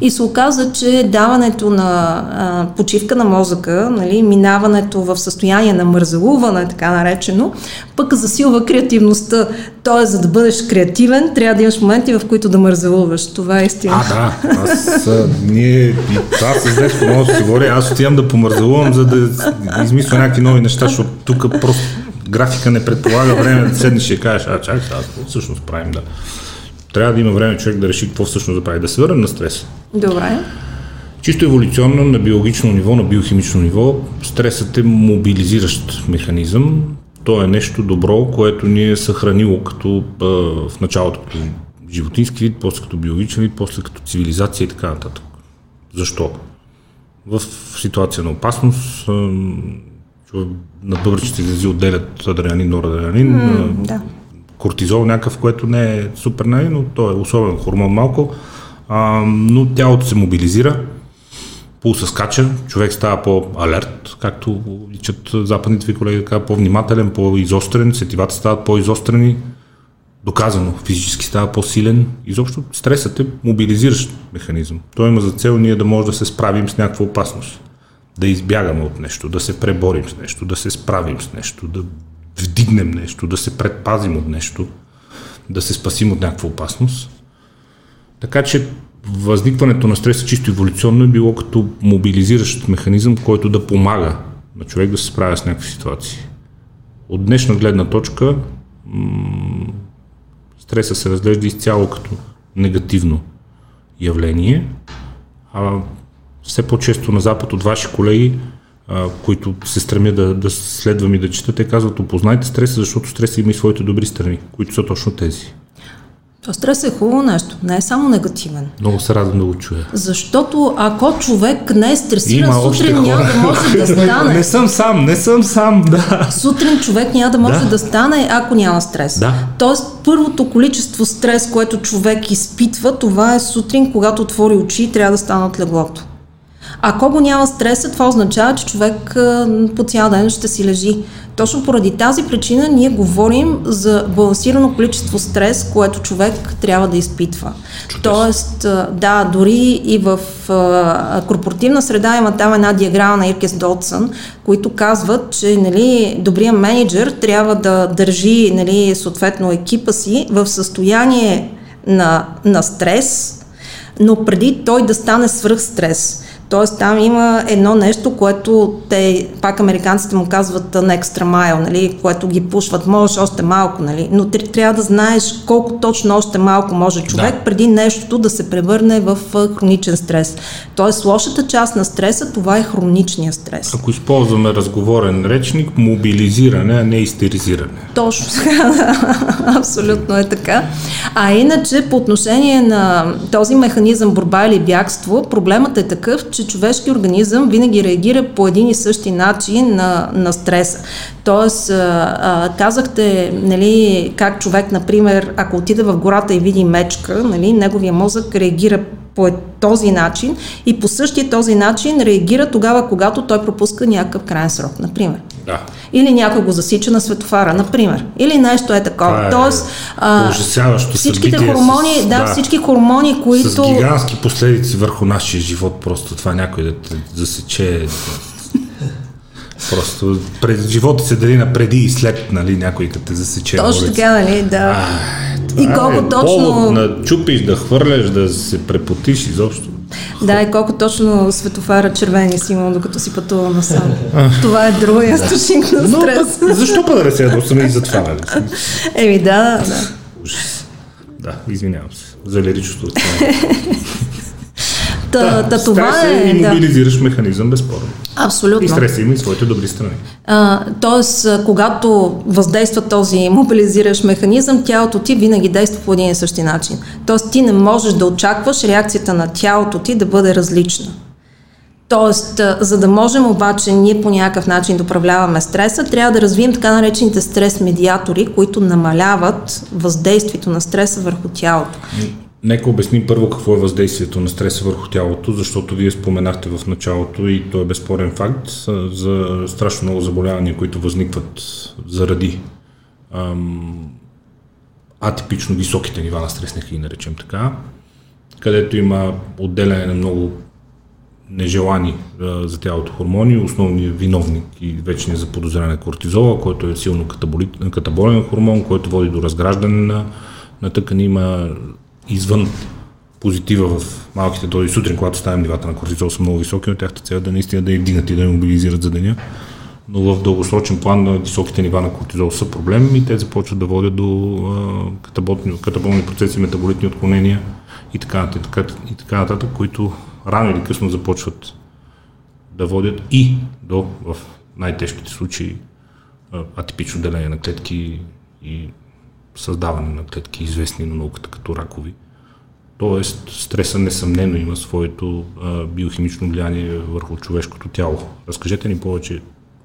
И се оказа, че даването на а, почивка на мозъка, нали, минаването в състояние на мързелуване, така наречено, пък засилва креативността. Тоест, за да бъдеш креативен, трябва да имаш моменти, в които да мързелуваш. Това е истина. А, да. Аз, а, ние, аз с днешко много се говоря, аз отивам да помързелувам, за да измисля някакви нови неща, защото тук просто графика не предполага време да седнеш и кажеш, а чак, аз всъщност правим да... Трябва да има време човек да реши какво всъщност да прави. Да се върнем на стрес. Добре. Чисто еволюционно, на биологично ниво, на биохимично ниво, стресът е мобилизиращ механизъм. То е нещо добро, което ни е съхранило като а, в началото като животински вид, после като биологичен вид, после като цивилизация и така нататък. Защо? В ситуация на опасност а, на бъбречите излези отделят адреналин, норадреналин, mm, да. кортизол, някакъв, което не е супер най, но то е особен хормон малко, а, но тялото се мобилизира, пулса скача, човек става по-алерт, както личат западните ви колеги, така, по-внимателен, по-изострен, сетивата стават по-изострени, доказано, физически става по-силен. Изобщо стресът е мобилизиращ механизъм. Той има за цел ние да може да се справим с някаква опасност, да избягаме от нещо, да се преборим с нещо, да се справим с нещо, да вдигнем нещо, да се предпазим от нещо, да се спасим от някаква опасност. Така че възникването на стреса чисто еволюционно е било като мобилизиращ механизъм, който да помага на човек да се справя с някакви ситуации. От днешна гледна точка м- стреса се разглежда изцяло като негативно явление, а все по-често на Запад от ваши колеги, а, които се стремя да, да следвам и да чета, те казват, опознайте стреса, защото стреса има и своите добри страни, които са точно тези. То стрес е хубаво нещо, не е само негативен. Много се радвам да го чуя. Защото ако човек не е стресиран, има сутрин няма да може да стане. Не съм сам, не съм сам, да. Сутрин човек няма да може да, да стане, ако няма стрес. Да. Тоест първото количество стрес, което човек изпитва, това е сутрин, когато отвори очи и трябва да стане от леглото. Ако го няма стреса, това означава, че човек по цял ден ще си лежи. Точно поради тази причина ние говорим за балансирано количество стрес, което човек трябва да изпитва. Чудес. Тоест, да, дори и в а, корпоративна среда има там една диаграма на Иркес Долтсън, които казват, че нали, добрият менеджер трябва да държи нали, съответно екипа си в състояние на, на стрес, но преди той да стане свръх стрес. Тоест там има едно нещо, което те, пак американците му казват на extra mile, нали, което ги пушват, можеш още малко, нали, но ти трябва да знаеш колко точно още малко може човек, да. Преди нещото да се превърне в хроничен стрес. Тоест лошата част на стреса, това е хроничния стрес. Ако използваме разговорен речник, мобилизиране, а не истеризиране. Точно така, абсолютно е така. А иначе по отношение на този механизъм борба или бягство, проблемът е такъв, че човешкият организъм винаги реагира по един и същи начин на, на стреса. Тоест, а, а, казахте, нали, как човек, например, ако отиде в гората и види мечка, нали, неговия мозък реагира по този начин и по същия този начин реагира тогава, когато той пропуска някакъв крайен срок, например. Да. Или някой го засича на светофара, например. Или нещо е такова. Е, Тоест, а, всичките хормони, с, да, да, всички хормони, които... С гигантски последици върху нашия живот, просто това някой да те засече... Просто през живота се дали на преди и след, нали, някой като те засече. Точно така, нали, да. А, и колко е точно... Да чупиш, да хвърляш, да се препотиш изобщо. Да, и колко точно светофара червени си имал, докато си пътувал насам. Това е другия източник на стрес. Но, защо па да не се досаме и за това, нали? Еми, да, да. Ужас. Да, извинявам се. За лиричното. Да, да, това е, и мобилизираш да. Механизъм, безспорно. Абсолютно. И стрес има и своите добри страни. А, тоест, когато въздейства този мобилизиращ механизъм, тялото ти винаги действа по един и същи начин. Тоест, ти не можеш да очакваш реакцията на тялото ти да бъде различна. Тоест, за да можем обаче ние по някакъв начин да управляваме стреса, трябва да развием така наречените стрес-медиатори, които намаляват въздействието на стреса върху тялото. Нека обясним първо какво е въздействието на стреса върху тялото, защото вие споменахте в началото и то е безспорен факт за страшно много заболявания, които възникват заради ам, атипично високите нива на стрес, нека ги наречем така, където има отделяне на много нежелани а, за тялото хормони, основни виновник и вече не заподозряне на кортизола, който е силно катаболи... катаболен хормон, който води до разграждане на, на тъкани, има извън позитива в малките дози сутрин, когато ставим нивата на кортизол са много високи, но тяхта цел да наистина да я вдигнат и да я мобилизират за деня. Но в дългосрочен план високите нива на кортизол са проблем и те започват да водят до а, катаболни процеси, метаболитни отклонения и така нататък, и така нататък, които рано или късно започват да водят и до, в най-тежките случаи, атипично деление на клетки и създаване на клетки, известни на науката като ракови. Тоест, стресът несъмнено има своето биохимично влияние върху човешкото тяло. Разкажете ни повече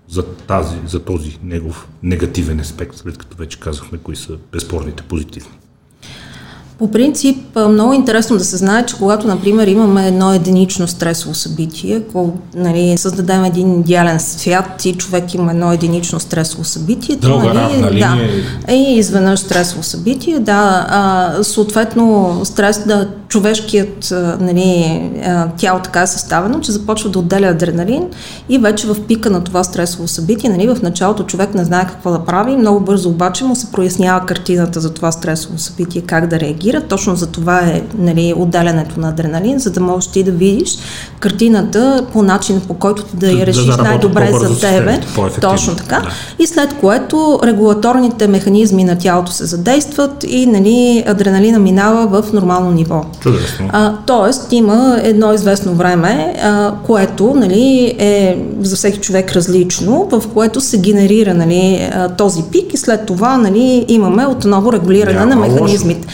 за, тази, за този негов негативен аспект, след като вече казахме кои са безспорните позитивни. По принцип, много интересно да се знае, че когато, например, имаме едно единично стресово събитие, ако нали, създадем един идеален свят и човек има едно единично стресово събитие, друга равна нали, линия. Да, и изведнъж стресово събитие, да, а, съответно стрес, да, човешкият нали, тяло така е съставено, че започва да отделя адреналин и вече в пика на това стресово събитие, нали, в началото човек не знае какво да прави, много бързо обаче му се прояснява картината за това стресово събитие, как да реагира. Точно за това е нали, отделянето на адреналин, за да можеш ти да видиш картината по начин, по който да я решиш да, да най-добре за тебе. Точно така. Да. И след което регулаторните механизми на тялото се задействат и нали, адреналина минава в нормално ниво. Чудесно. А, тоест има едно известно време, а, което нали, е за всеки човек различно, в което се генерира нали, този пик и след това нали, имаме отново регулиране Няма на механизмите.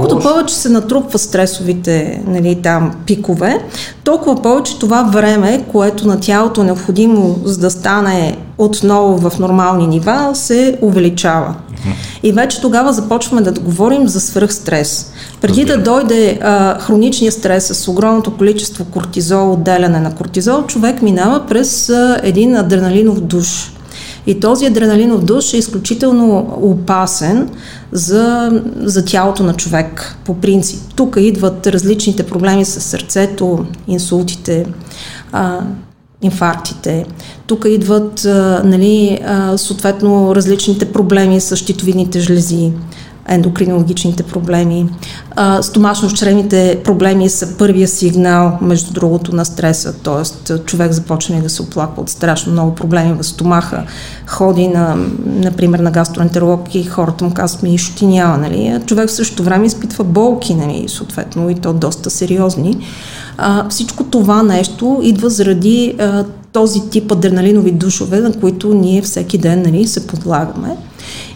Колкото повече се натрупва стресовите нали, там, пикове, толкова повече това време, което на тялото е необходимо за да стане отново в нормални нива, се увеличава. И вече тогава започваме да говорим за свръхстрес. Преди да дойде а, хроничния стрес с огромното количество кортизол, отделяне на кортизол, човек минава през а, един адреналинов душ. И този адреналинов душ е изключително опасен за, за тялото на човек, по принцип. Тук идват различните проблеми с сърцето, инсултите, а, инфарктите. Тук идват а, нали, а, съответно различните проблеми с щитовидните жлези, ендокринологичните проблеми. А, стомашно-чревните проблеми са първия сигнал, между другото, на стреса, т.е. човек започне да се оплаква от страшно много проблеми в стомаха, ходи на, например, на гастроентеролог и хората му казват ми щинява, нали? Човек в същото време изпитва болки, нали, съответно, и то доста сериозни. А, всичко това нещо идва заради а, този тип адреналинови душове, на които ние всеки ден, нали, се подлагаме.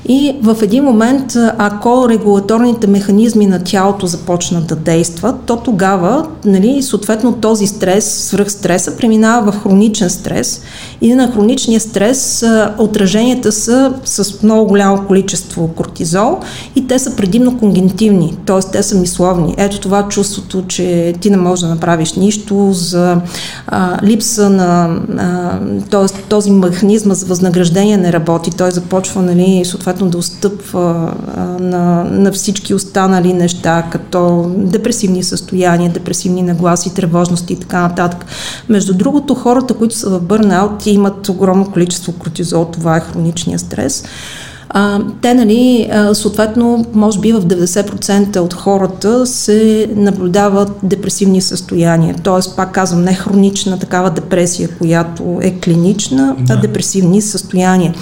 И в един момент, ако регулаторните механизми на тялото започнат да действат, то тогава, нали, съответно този стрес, свръхстреса, преминава в хроничен стрес и на хроничния стрес отраженията са с много голямо количество кортизол и те са предимно конгенитивни, т.е. те са мисловни. Ето това чувството, че ти не можеш да направиш нищо за а, липса на... А, т.е. този механизъм за възнаграждение не работи, той започва, нали, съответно да отстъпва на, на всички останали неща, като депресивни състояния, депресивни нагласи, тревожности и така нататък. Между другото, хората, които са в бърнаут, имат огромно количество кортизол, това е хроничния стрес. А, те, нали, съответно, може би в деветдесет процента от хората се наблюдават депресивни състояния. Тоест, пак казвам, не хронична такава депресия, която е клинична, да, а депресивни състояния.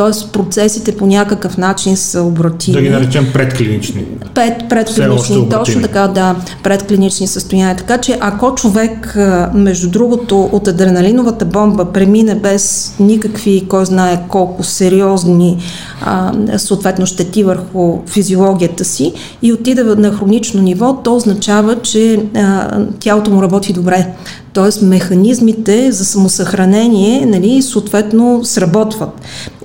Тоест процесите по някакъв начин са обратими. Да ги наречем предклинични. Пред, предклинични, точно така, да, предклинични състояния. Така че ако човек, между другото, от адреналиновата бомба премине без никакви, кой знае колко сериозни а, съответно щети върху физиологията си и отиде на хронично ниво, то означава, че а, тялото му работи добре. Т.е. механизмите за самосъхранение, нали, съответно сработват.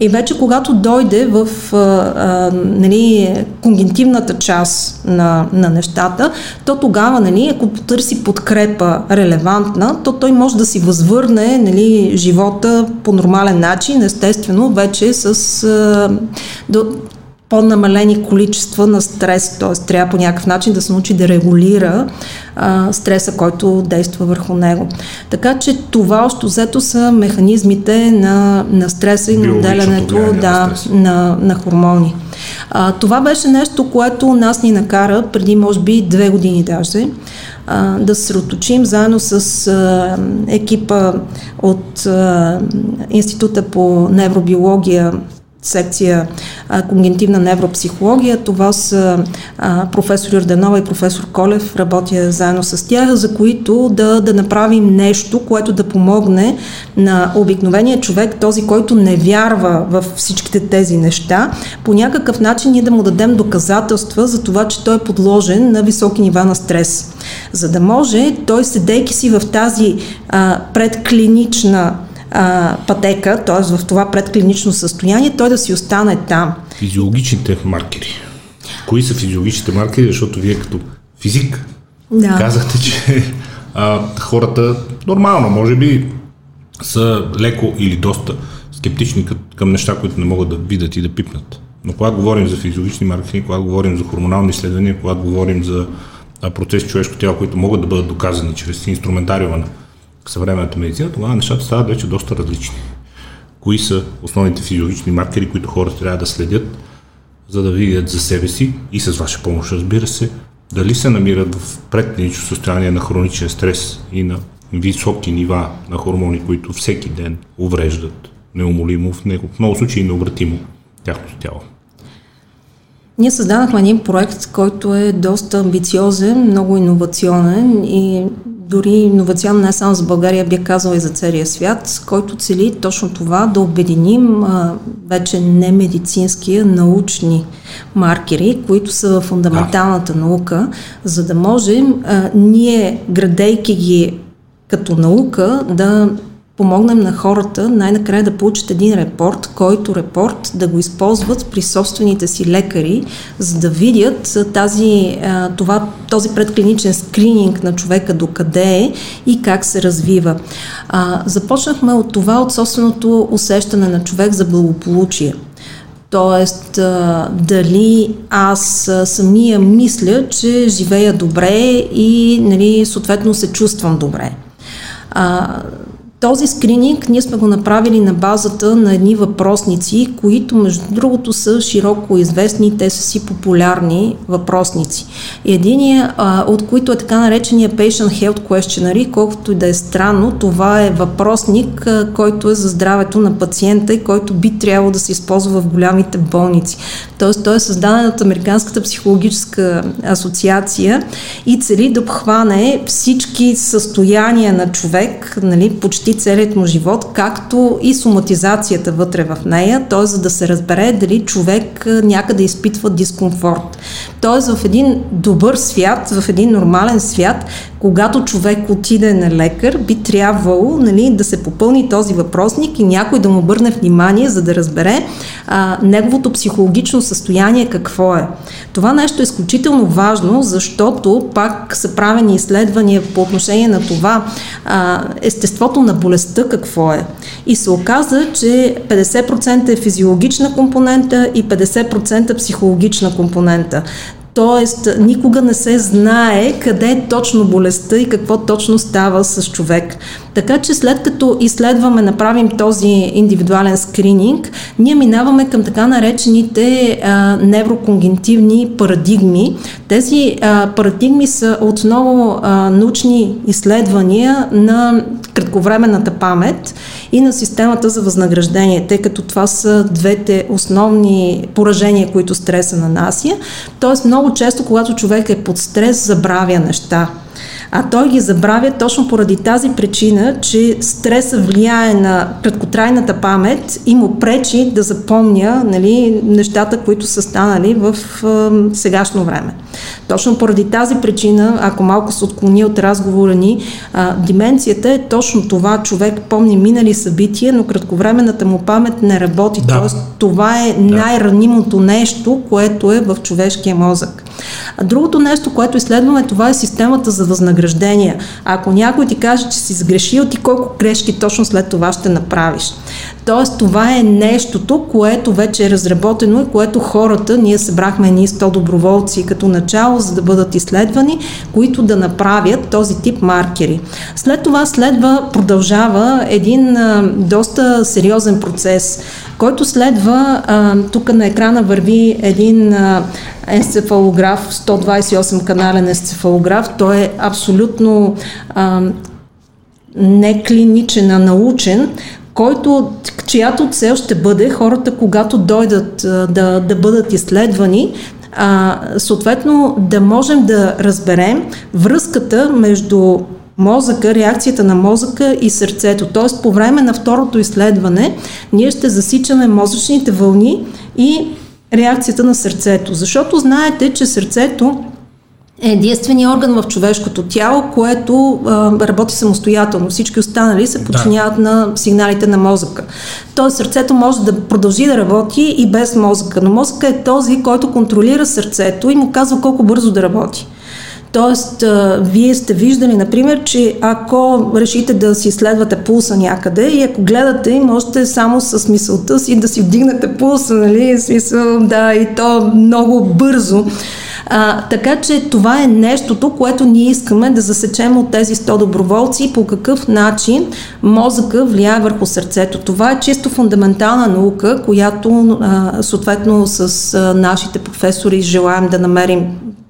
И вече когато дойде в а, а, нали, конгентивната част на, на нещата, то тогава, нали, ако потърси подкрепа релевантна, то той може да си възвърне, нали, живота по нормален начин, естествено, вече с... А, до, по-намалени количества на стрес, т.е. трябва по някакъв начин да се научи да регулира а, стреса, който действа върху него. Така че това още взето са механизмите на, на стреса и на отделянето да, на, на хормони. А, това беше нещо, което нас ни накара преди може би две години даже а, да се съсредоточим заедно с а, екипа от а, Института по невробиология, секция а, когнитивна невропсихология. Това са а, професор Йорданова и професор Колев, работя заедно с тях, за които да, да направим нещо, което да помогне на обикновения човек, този, който не вярва в всичките тези неща, по някакъв начин ние да му дадем доказателства за това, че той е подложен на високи нива на стрес. За да може той, седейки си в тази а, предклинична пътека, т.е. в това предклинично състояние, той да си остане там. Физиологичните маркери. Кои са физиологичните маркери? Защото вие като физик да. казахте, че а, хората нормално, може би, са леко или доста скептични към неща, които не могат да видят и да пипнат. Но когато говорим за физиологични маркери, когато говорим за хормонални изследвания, когато говорим за процеси човешко тяло, които могат да бъдат доказани чрез инструментариума на съвременната медицина, тогава нещата стават вече доста различни. Кои са основните физиологични маркери, които хората трябва да следят, за да видят за себе си и с ваша помощ, разбира се, дали се намират в предклинично състояние на хроничен стрес и на високи нива на хормони, които всеки ден увреждат неумолимо, в много случаи необратимо тяхното тяло. Ние създадахме един проект, който е доста амбициозен, много иновационен и дори иновационно не само за България, бих казала и за целия свят, който цели точно това да обединим а, вече не медицинския, научни маркери, които са в фундаменталната наука, за да можем а, ние, градейки ги като наука, да помогнем на хората най-накрая да получат един репорт, който репорт да го използват при собствените си лекари, за да видят тази, това, този предклиничен скрининг на човека докъде е и как се развива. Започнахме от това, от собственото усещане на човек за благополучие. Тоест, дали аз самия мисля, че живея добре и, нали, съответно се чувствам добре. Този скрининг ние сме го направили на базата на едни въпросници, които между другото са широко известни, те са си популярни въпросници. Единият от които е така наречения Patient Health Questionnaire, колкото и да е странно, това е въпросник, който е за здравето на пациента и който би трябвало да се използва в голямите болници. Тоест той е създаден от Американската психологическа асоциация и цели да обхване всички състояния на човек, нали, почти целият му живот, както и соматизацията вътре в нея, т.е. за да се разбере дали човек някъде изпитва дискомфорт. Т.е. в един добър свят, в един нормален свят, когато човек отиде на лекар, би трябвало, нали, да се попълни този въпросник и някой да му обърне внимание, за да разбере а, неговото психологично състояние какво е. Това нещо е изключително важно, защото пак са правени изследвания по отношение на това а, естеството на болестта какво е. И се оказа, че петдесет процента е физиологична компонента и петдесет процента е психологична компонента. Тоест, никога не се знае къде е точно болестта и какво точно става с човек. Така че след като изследваме, направим този индивидуален скрининг, ние минаваме към така наречените а, неврокогнитивни парадигми. Тези а, парадигми са отново а, научни изследвания на кратковременната памет и на системата за възнаграждение, тъй като това са двете основни поражения, които стреса нанася. Тоест много често, когато човек е под стрес, забравя неща. А той ги забравя точно поради тази причина, че стресът влияе на краткотрайната памет и му пречи да запомня, нали, нещата, които са станали в е, сегашно време. Точно поради тази причина, ако малко се отклони от разговора ни, е, деменцията е точно това. Човек помни минали събития, но кратковременната му памет не работи. Да. Тоест, това е да. най-ранимото нещо, което е в човешкия мозък. А другото нещо, което изследваме, това е системата за възнаграждения. Ако някой ти каже, че си сгрешил, ти колко грешки точно след това ще направиш. Тоест, това е нещото, което вече е разработено и което хората, ние събрахме едни сто доброволци като начало, за да бъдат изследвани, които да направят този тип маркери. След това следва, продължава един а, доста сериозен процес, който следва, а, тук на екрана върви един а, енцефалограф, сто двадесет и осем канален енцефалограф. Той е абсолютно а, не клиничен, а научен, който, чиято цел ще бъде хората, когато дойдат да, да бъдат изследвани, а, съответно да можем да разберем връзката между мозъка, реакцията на мозъка и сърцето. Тоест, по време на второто изследване ние ще засичаме мозъчните вълни и реакцията на сърцето. Защото знаете, че сърцето е единственият орган в човешкото тяло, което а, работи самостоятелно. Всички останали се подчиняват да. на сигналите на мозъка. Тоест, сърцето може да продължи да работи и без мозъка, но мозъка е този, който контролира сърцето и му казва колко бързо да работи. Тоест, а, вие сте виждали, например, че ако решите да си изследвате пулса някъде и ако гледате, можете само с мисълта си да си вдигнете пулса, нали, смисъл, да, и то много бързо. А, така че това е нещото, което ние искаме да засечем от тези сто доброволци, по какъв начин мозъка влияе върху сърцето. Това е чисто фундаментална наука, която а, съответно с а, нашите професори желаем да намерим,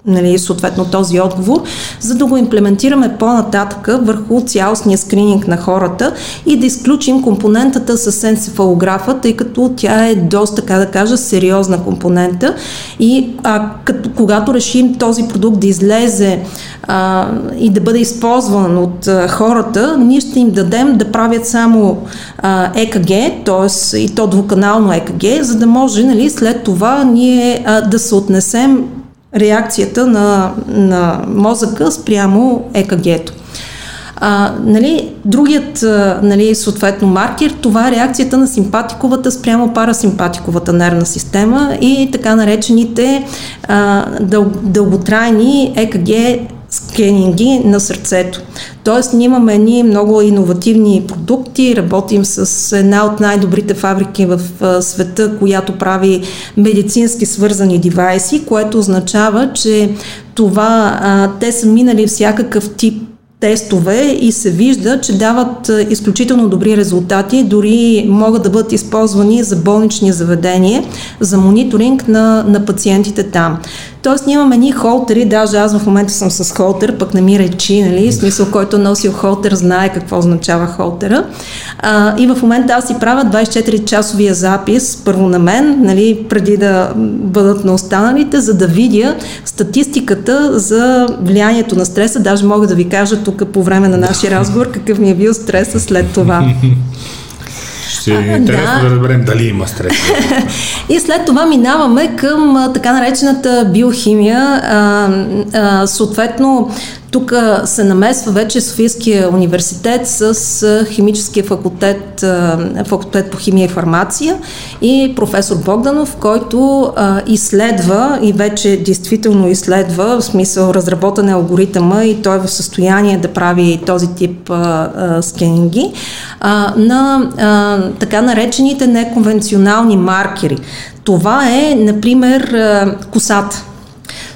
нали, съответно този отговор, за да го имплементираме по-нататъка върху цялостния скрининг на хората и да изключим компонентата с енцефалографа, тъй като тя е доста, така да кажа, сериозна компонента и а, като, когато решим този продукт да излезе а, и да бъде използван от а, хората, ние ще им дадем да правят само а, ЕКГ, т.е. и то двуканално ЕКГ, за да може, нали, след това ние а, да се отнесем реакцията на, на мозъка спрямо ЕКГ-то. А, нали, другият, нали, съответно маркер, това е реакцията на симпатиковата спрямо парасимпатиковата нервна система и така наречените а, дъл, дълготрайни ЕКГ скенинги на сърцето. Тоест, ние имаме ние много иновативни продукти, работим с една от най-добрите фабрики в света, която прави медицински свързани девайси, което означава, че това, а, те са минали всякакъв тип тестове и се вижда, че дават изключително добри резултати, дори могат да бъдат използвани за болнични заведения, за мониторинг на, на пациентите там. Тоест, ние имаме ни холтери, даже аз в момента съм с холтер, пък не ми речи, нали, смисъл, който носил холтер, знае какво означава холтера. А, и в момента аз си правя двадесет и четири часовия запис, първо на мен, нали, преди да бъдат на останалите, за да видя статистиката за влиянието на стреса. Даже мога да ви кажа тук по време на нашия разговор какъв ми е бил стреса след това. Ще е интересно да. да разберем дали има стрес. И след това минаваме към така наречената биохимия. А, а, съответно, тук се намесва вече Софийския университет с химическия факултет, факултет по химия и фармация и професор Богданов, който изследва и вече действително изследва, в смисъл разработен е алгоритъма и той е в състояние да прави този тип скенинги на така наречените неконвенционални маркери. Това е, например, косата.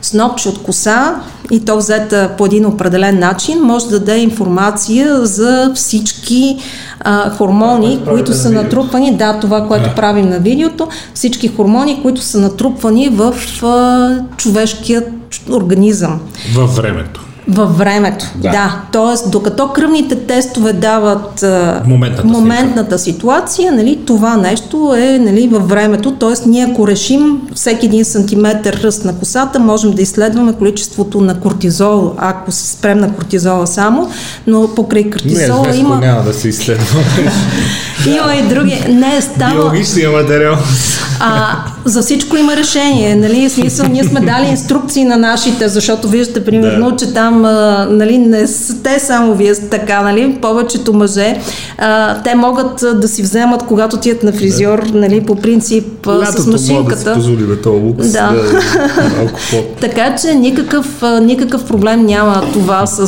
снопче от коса и то взета по един определен начин, може да даде информация за всички а, хормони, това, които са на натрупвани, да, това, което да. правим на видеото, всички хормони, които са натрупвани в а, човешкия организъм. Във времето. Във времето, да. да. Тоест, докато кръвните тестове дават а, моментната, моментната ситуация, нали, това нещо е, нали, във времето. Тоест, ние ако решим всеки един сантиметър ръст на косата, можем да изследваме количеството на кортизол, ако се спрем на кортизола само, но покрай кортизола не, има... няма да се изследва. Има и други... Не, става... Биологичния материал. А, за всичко има решение, нали, смисъл, ние сме дали инструкции на нашите, защото виждате, примерно, да. че там, а, нали, не сте само вие така, нали, повечето мъже, а, те могат да си вземат, когато тият на фризьор, да. нали, по принцип лятото с машинката. Лятото може да си позволи лукс, да. да така че никакъв, никакъв проблем няма това с,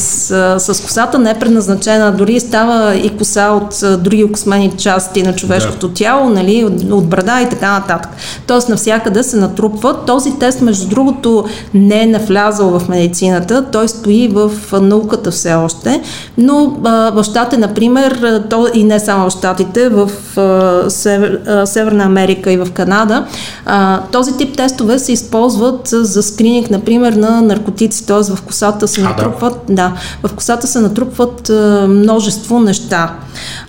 с косата, не е предназначена, дори става и коса от други окосмени части на човешкото да. тяло, нали, от, от брада и така нататък. Тоест навсякъде се натрупва. Този тест, между другото, не е навлязал в медицината, той стои в науката все още, но а, в щатите, например, то и не само в щатите, в а, Север, а, Северна Америка и в Канада, а, този тип тестове се използват за скрининг, например, на наркотици, т.е. в косата се натрупват, а, да. да, в косата се натрупват а, множество неща.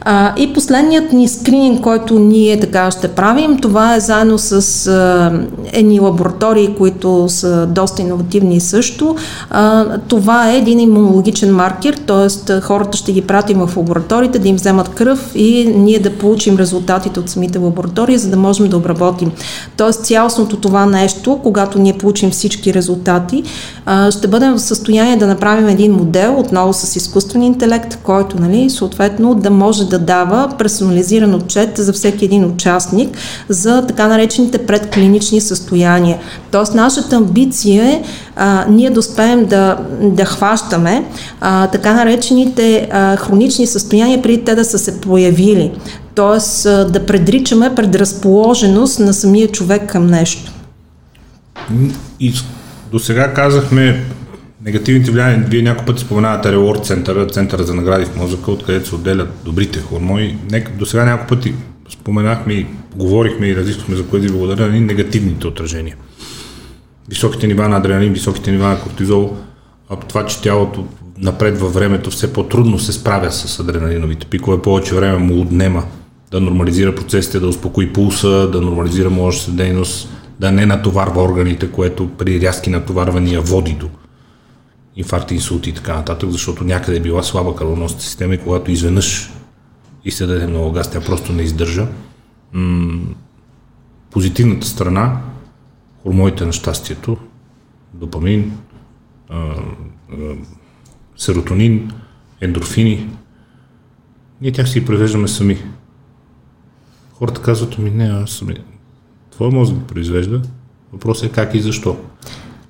А, и последният ни скрининг, който ние така ще правим, това е заедно с а, едни лаборатории, които са доста иновативни също. А, това е един имунологичен маркер, т.е. хората ще ги пратим в лабораториите, да им вземат кръв и ние да получим резултатите от самите лаборатории, за да можем да обработим. Т.е. цялостното това нещо, когато ние получим всички резултати, а, ще бъдем в състояние да направим един модел, отново с изкуствен интелект, който, нали, съответно да може да дава персонализиран отчет за всеки един участник за така наречените предклинични състояния. Тоест, нашата амбиция е а, ние да успеем да, да хващаме а, така наречените а, хронични състояния преди те да са се проявили. Тоест, а, да предричаме предразположеност на самия човек към нещо. И до сега казахме негативните влияния, вие няколко пъти споменавате Reward Center, центъра за награди в мозъка, откъдето се отделят добрите хормони. До сега няколко пъти споменахме и говорихме и разисквахме, за което ви благодаря, негативните отражения. Високите нива на адреналин, високите нива на кортизол, а това, че тялото напред във времето все по-трудно се справя с адреналиновите пикове, повече време му отнема да нормализира процесите, да успокои пулса, да нормализира мозъчната дейност, да не натоварва органите, което при рязки натоварвания води до инфаркти, инсулти и така нататък, защото някъде е била слаба кръвоносната система и когато изведнъж и се даде много газ, тя просто не издържа. М- позитивната страна, хормоните на щастието, допамин, а, а, серотонин, ендорфини, ние тях си произвеждаме сами. Хората казват, ми не, аз сами. Твой мозък ги произвежда, въпросът е как и защо.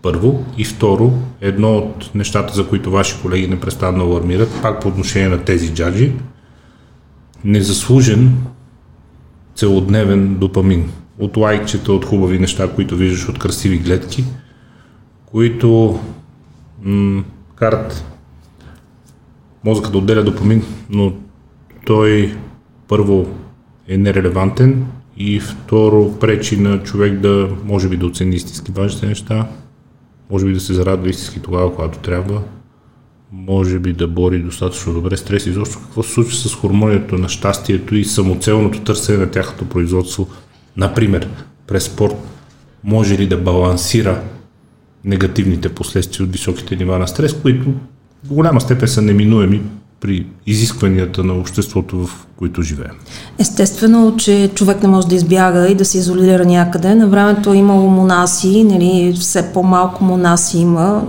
Първо и второ, едно от нещата, за които ваши колеги непрестанно алармират, пак по отношение на тези джаджи, незаслужен целодневен допамин. От лайкчета, от хубави неща, които виждаш, от красиви гледки, които м- карат мозъка да отделя допамин, но той първо е нерелевантен и второ пречи на човек да може би да оцени истински важните неща, може би да се зарадва истински тогава, когато трябва, може би да бори достатъчно добре стрес и защо какво се случва с хормонието на щастието и самоцелното търсене на тяхното производство, например, през спорт, може ли да балансира негативните последствия от високите нива на стрес, които в голяма степен са неминуеми при изискванията на обществото, в които живеем. Естествено, че човек не може да избяга и да се изолира някъде. На времето е имало монаси, нали, все по-малко монаси има.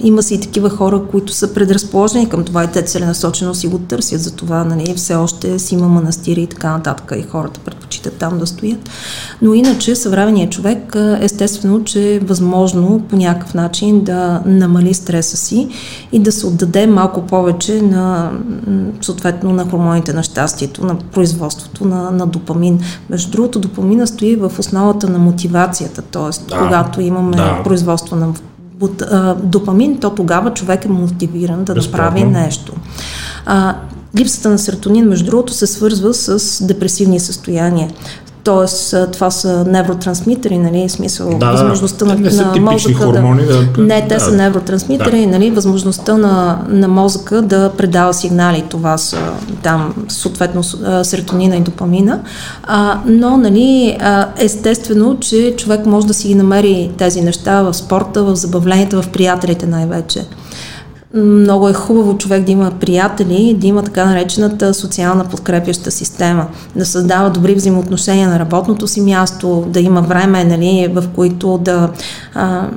Има си и такива хора, които са предразположени към това и те целенасочено си го търсят. Затова, нали, все още си има манастири и така нататък и хората предпочитат там да стоят. Но иначе съвременният човек естествено, че е възможно по някакъв начин да намали стреса си и да се отдаде малко повече на съответно на хормоните на щастието, на производството на, на допамин. Между другото, допамина стои в основата на мотивацията, т.е. да, когато имаме да. производство на от а, допамин, то тогава човек е мотивиран да Безправно. направи нещо. А, липсата на серотонин, между другото, се свързва с депресивни състояния. Тоест, това са невротрансмитери, нали, смисъл, да, възможността да, на, на мозъка хормони, да... да... Не, те да, са невротрансмитери, да. нали, възможността на, на мозъка да предава сигнали. Това са там, съответно, серотонина и допамина. А, но, нали, естествено, че човек може да си ги намери тези неща в спорта, в забавленията, в приятелите най-вече. Много е хубаво човек да има приятели, да има така наречената социална подкрепяща система, да създава добри взаимоотношения на работното си място, да има време, нали, в които да а,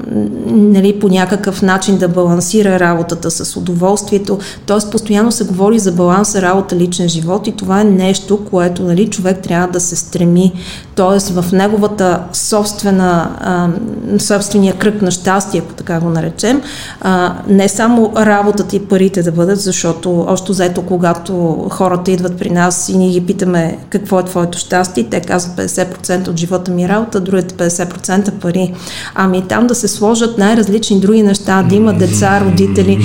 нали, по някакъв начин да балансира работата с удоволствието. Тоест постоянно се говори за баланса работа-личен живот и това е нещо, което, нали, човек трябва да се стреми. Тоест в неговата собствена, а, собствения кръг на щастие, по така го наречем, а, не само работата и парите да бъдат, защото още заето, когато хората идват при нас и ние ги питаме какво е твоето щастие, те казват петдесет процента от живота ми е работа, другите петдесет процента пари. Ами там да се сложат най-различни други неща, да има деца, родители.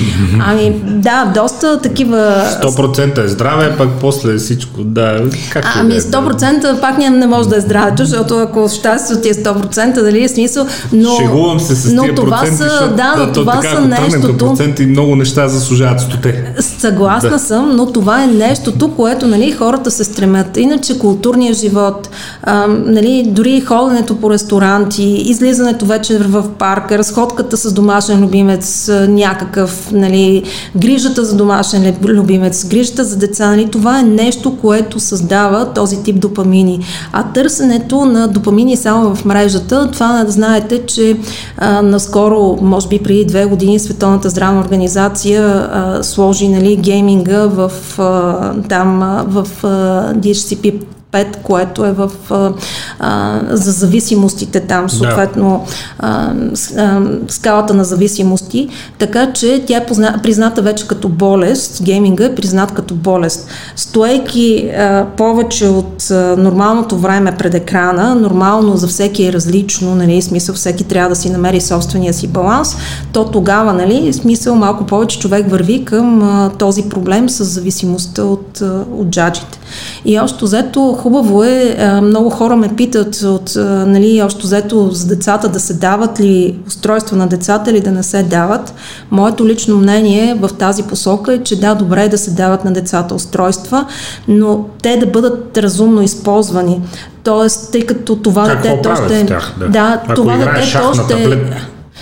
Ами да, доста такива... сто процента е здраве, пак после всичко, да. Както ами сто процента е, пак не, не може да е здравето, защото ако щастието ти е сто процента, дали е смисъл, но... Шегувам се с тия проценти, защото да, да, това така, са нещото... Много неща заслужават стоте. Съгласна да. съм, но това е нещото, което, нали, хората се стремят. Иначе културният живот, а, нали, дори ходенето по ресторанти, излизането вечер в парка, разходката с домашен любимец някакъв, нали, грижата за домашен любимец, грижата за деца, нали, това е нещо, което създава този тип допамини. А търсенето на допамини само в мрежата, това знаете, че а, наскоро, може би преди две години, Световната здравна организация организация а, сложи, нали, гейминга в, а, там, а, в а, Ди Ейч Си Пи пет, което е в, а, а, за зависимостите там, съответно а, а, скалата на зависимости, така че тя е позна, призната вече като болест, гейминга е признат като болест. Стоейки а, повече от а, нормалното време пред екрана, нормално за всеки е различно, нали, смисъл всеки трябва да си намери собствения си баланс, то тогава, нали, смисъл малко повече човек върви към а, този проблем с зависимостта от, а, от джаджите. И още взето хубаво е, много хора ме питат от, нали, още взето за децата да се дават ли устройства на децата или да не се дават. Моето лично мнение в тази посока е, че да, добре е да се дават на децата устройства, но те да бъдат разумно използвани. Тоест, тъй като това дете още... Да, да това дете още...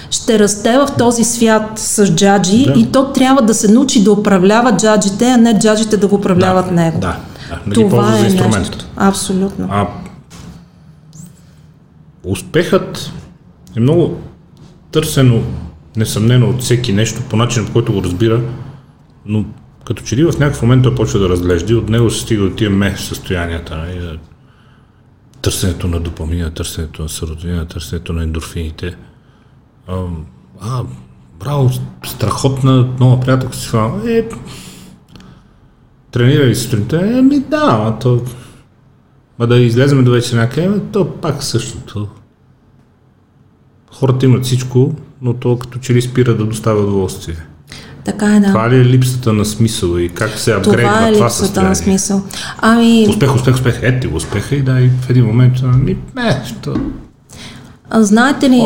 ще расте в този свят с джаджи, да. И то трябва да се научи да управлява джаджите, а не джаджите да го управляват, да, него. Да, да, да, това е нещо. Абсолютно. А, успехът е много търсено, несъмнено от всеки нещо, по начин, по който го разбира, но като че ли в някакъв момент той почва да разглежда и от него се стига от тия мех състоянията. Нали? Търсенето на допамина, търсенето на серотонина, търсенето на ендорфините. А, браво, страхотна, нова приятелка си хвана. Е, тренирали сутринта, еми да, а то... А да излезем до вече някъде, еми то пак същото. Хората имат всичко, но то като че ли спира да доставя удоволствие. Така е, да. Това ли е липсата на смисъл и как се апгрейдва това, е това състояние? Това е липсата на смисъл. Ами... Успех, успех, успех. Ето го успеха и да, и в един момент, ами, не, що... Знаете ли,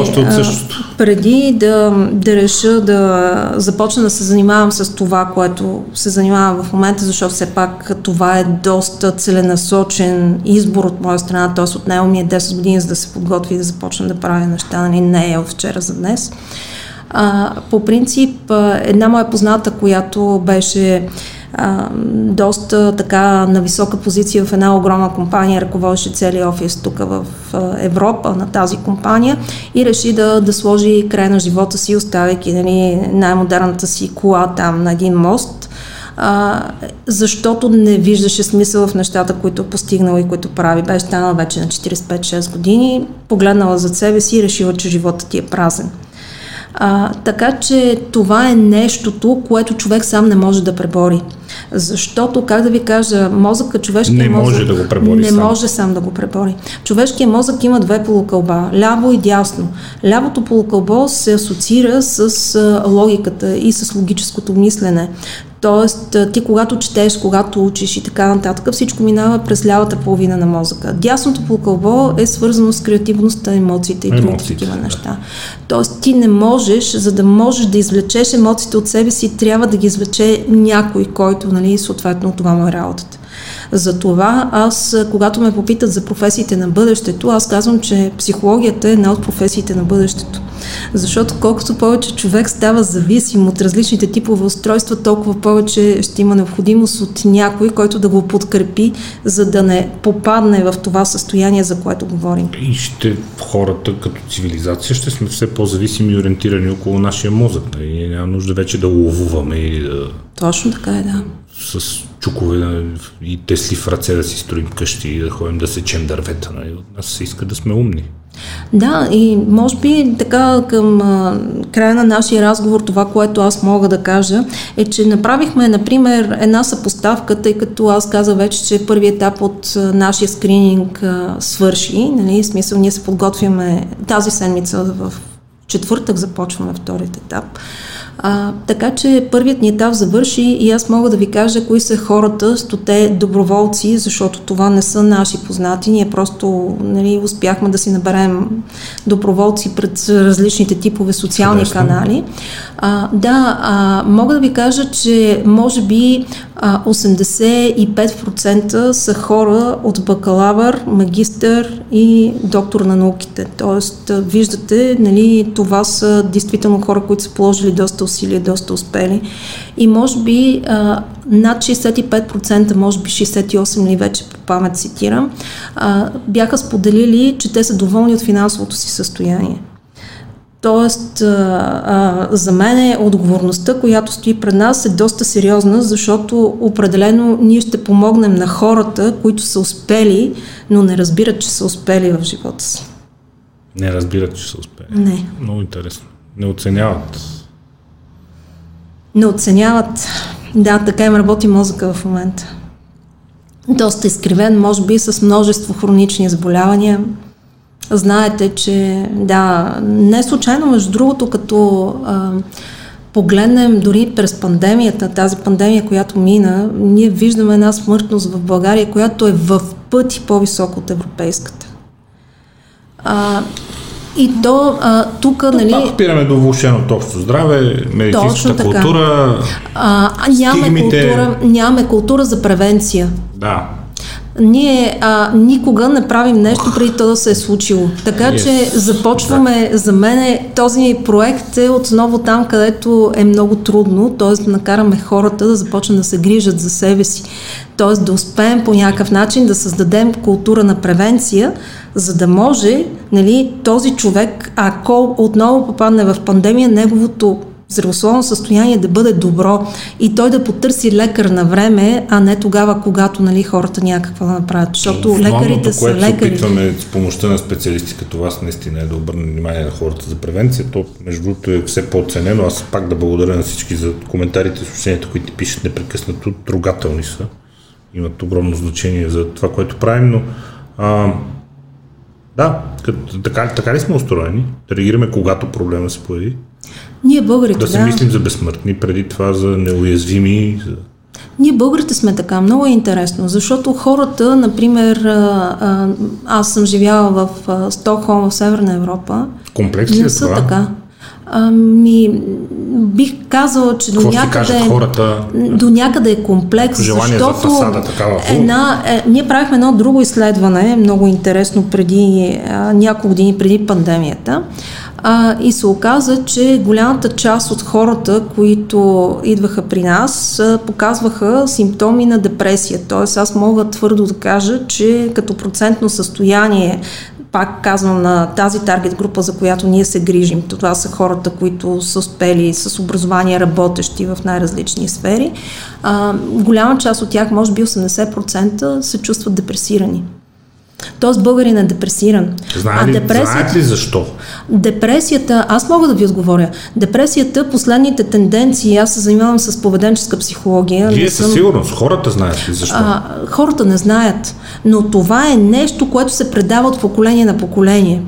преди да, да реша да започна да се занимавам с това, което се занимавам в момента, защото все пак това е доста целенасочен избор от моя страна, т.е. отнело ми е десет години, за да се подготви и да започна да правя неща, нали, не е от вчера за днес. А, по принцип, една моя позната, която беше а, доста така на висока позиция в една огромна компания, ръководеше цели офис тук в а, Европа на тази компания и реши да, да сложи край на живота си, оставяйки, нали, най-модерната си кола там на един мост, а, защото не виждаше смисъл в нещата, които е постигнала и които прави. Беше станала вече на четиридесет и пет шест години, погледнала зад себе си и решила, че живота ти е празен. А, така че това е нещото, което човек сам не може да пребори. Защото, как да ви кажа, мозъка, човешкият мозък... Не може да го пребори не сам. Не може сам да го пребори. Човешкият мозък има две полукълба, ляво и дясно. Лявото полукълбо се асоциира с логиката и с логическото мислене. Тоест, ти когато четеш, когато учиш и така нататък, всичко минава през лявата половина на мозъка. Дясното полукълбо е свързано с креативността, емоциите и други такива неща. Тоест, ти не можеш, за да можеш да извлечеш емоциите от себе си, трябва да ги извлече някой, който, нали, съответно това му е работата. Затова аз, когато ме попитат за професиите на бъдещето, аз казвам, че психологията е една от професиите на бъдещето. Защото колкото повече човек става зависим от различните типове устройства, толкова повече ще има необходимост от някой, който да го подкрепи, за да не попадне в това състояние, за което говорим. И ще хората като цивилизация ще сме все по-зависими и ориентирани около нашия мозък. И няма нужда вече да ловуваме и да... Точно така е, да. С чукове и тесли в ръце да си строим къщи и да ходим да сечем дървета. От нас се иска да сме умни. Да, и може би така към а, края на нашия разговор това, което аз мога да кажа, е, че направихме, например, една съпоставка, тъй като аз казах вече, че първият етап от а, нашия скрининг а, свърши, нали, в смисъл ние се подготвяме тази седмица, в четвъртък започваме вторият етап. А, така че първият ни етап завърши и аз мога да ви кажа кои са хората, стоте доброволци, защото това не са наши познати. Ние просто, нали, успяхме да си наберем доброволци пред различните типове социални Десна. канали. А, да, а, мога да ви кажа, че може би а, осемдесет и пет процента са хора от бакалавър, магистър и доктор на науките. Тоест, виждате, нали, това са действително хора, които са положили доста усилия, доста успели. И може би а, над шестдесет и пет процента, може би шестдесет и осем процента ли вече по памет цитирам, а, бяха споделили, че те са доволни от финансовото си състояние. Тоест, а, а, за мен отговорността, която стои пред нас, е доста сериозна, защото определено ние ще помогнем на хората, които са успели, но не разбират, че са успели в живота си. Не разбират, че са успели. Не. Много интересно. Не оценяват. Не оценяват. Да, така им работи мозъка в момента. Доста изкривен, може би с множество хронични заболявания. Знаете, че да, не случайно, между другото, като а, погледнем дори през пандемията, тази пандемия, която мина, ние виждаме една смъртност в България, която е в пъти по-висока от европейската. А, И то а, тука, нали... Пак опираме до влошеното общо здраве, медицинската култура, а, а, нямаме култура, нямаме култура за превенция. Да. Ние а, никога не правим нещо преди то да се е случило. Така yes. че започваме, да. За мен този проект е отново там, където е много трудно, т.е. да накараме хората да започнат да се грижат за себе си. Т.е. да успеем по някакъв начин да създадем култура на превенция, за да може, нали, този човек, ако отново попадне в пандемия, неговото здравословно състояние да бъде добро и той да потърси лекар на време, а не тогава, когато, нали, хората някаква да направят, защото основното, лекарите са лекари. Което се опитваме с помощта на специалисти като вас наистина е да обърне внимание на хората за превенция, то между другото е все по-оценено. Аз пак да благодаря на всички за коментарите, съобщенията, които пишат непрекъснато, трогателни са, имат огромно значение за това, което правим, но а, да, като, така, така ли сме устроени? Да реагираме, когато проблема се появи? Ние българите, да. Да се мислим за безсмъртни, преди това за неуязвими. Ние българите сме така. Много е интересно, защото хората, например, аз съм живяла в Стокхолм, в Северна Европа. Комплекс ли е това? Така. Ами, бих казала, че до някъде, хората, до някъде е комплекс, защото за фасада, такава, една, е, ние правихме едно друго изследване, много интересно, преди а, няколко години преди пандемията, а, и се оказа, че голямата част от хората, които идваха при нас, а, показваха симптоми на депресия. Тоест, аз мога твърдо да кажа, че като процентно състояние, пак казвам, на тази таргет група, за която ние се грижим. Това са хората, които са успели, с образование, работещи в най-различни сфери. А, голяма част от тях, може би осемдесет процента, се чувстват депресирани. Тоест българин е депресиран. Знаете ли, депресията... знаете ли защо? Депресията, аз мога да ви отговоря. Депресията, последните тенденции, аз се занимавам с поведенческа психология. Вие със съм... сигурност, хората знаят ли защо? А, хората не знаят, но това е нещо, което се предава от поколение на поколение.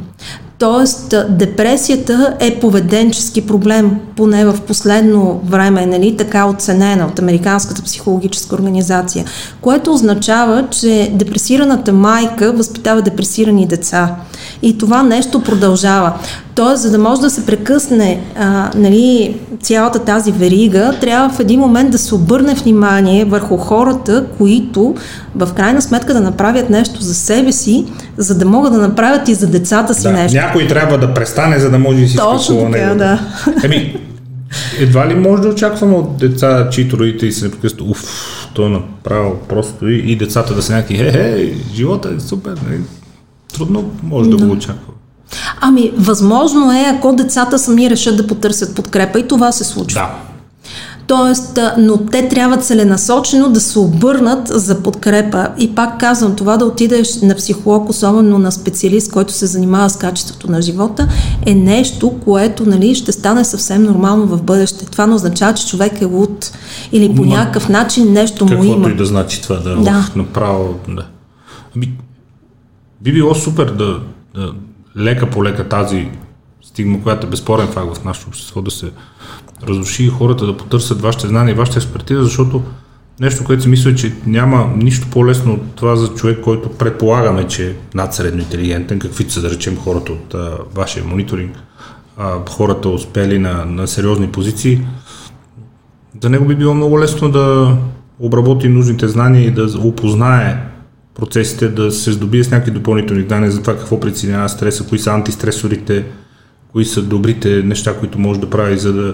Тоест, депресията е поведенчески проблем, поне в последно време, нали, така оценена от Американската психологическа организация, което означава, че депресираната майка възпитава депресирани деца. И това нещо продължава. Тоест, за да може да се прекъсне а, нали, цялата тази верига, трябва в един момент да се обърне внимание върху хората, които в крайна сметка да направят нещо за себе си, за да могат да направят и за децата си да, нещо. Някой трябва да престане, за да може да си спекува него. Да. Еми, едва ли може да очакваме от деца, чието родители се непрекъсто, уф, той е направил просто и, и децата да са някакви, хе, хе, живота е супер, не? Трудно може да, да го очаква. Ами, възможно е, ако децата сами решат да потърсят подкрепа и това се случва. Да. Тоест, но те трябва целенасочено да се обърнат за подкрепа. И пак казвам, това да отидеш на психолог, особено на специалист, който се занимава с качеството на живота, е нещо, което, нали, ще стане съвсем нормално в бъдеще. Това не означава, че човек е луд или по някакъв начин нещо му има. Каквото и да значи това, да, да. Направо, да. Би, би било супер да, да лека по лека тази стигма, която е безспорен факт в нашето общество, да се разруши и хората да потърсят вашите знания и вашата експертиза, защото нещо, което се мисля, че няма нищо по-лесно от това за човек, който предполагаме, че е надсредно интелигентен, каквито са да речем хората от а, вашия мониторинг, а, хората успели на, на сериозни позиции. За него би било много лесно да обработи нужните знания и да опознае процесите, да се здобие с някакви допълнителни знания за това какво причинява стреса, кои са антистресорите, кои са добрите неща, които може да прави, за да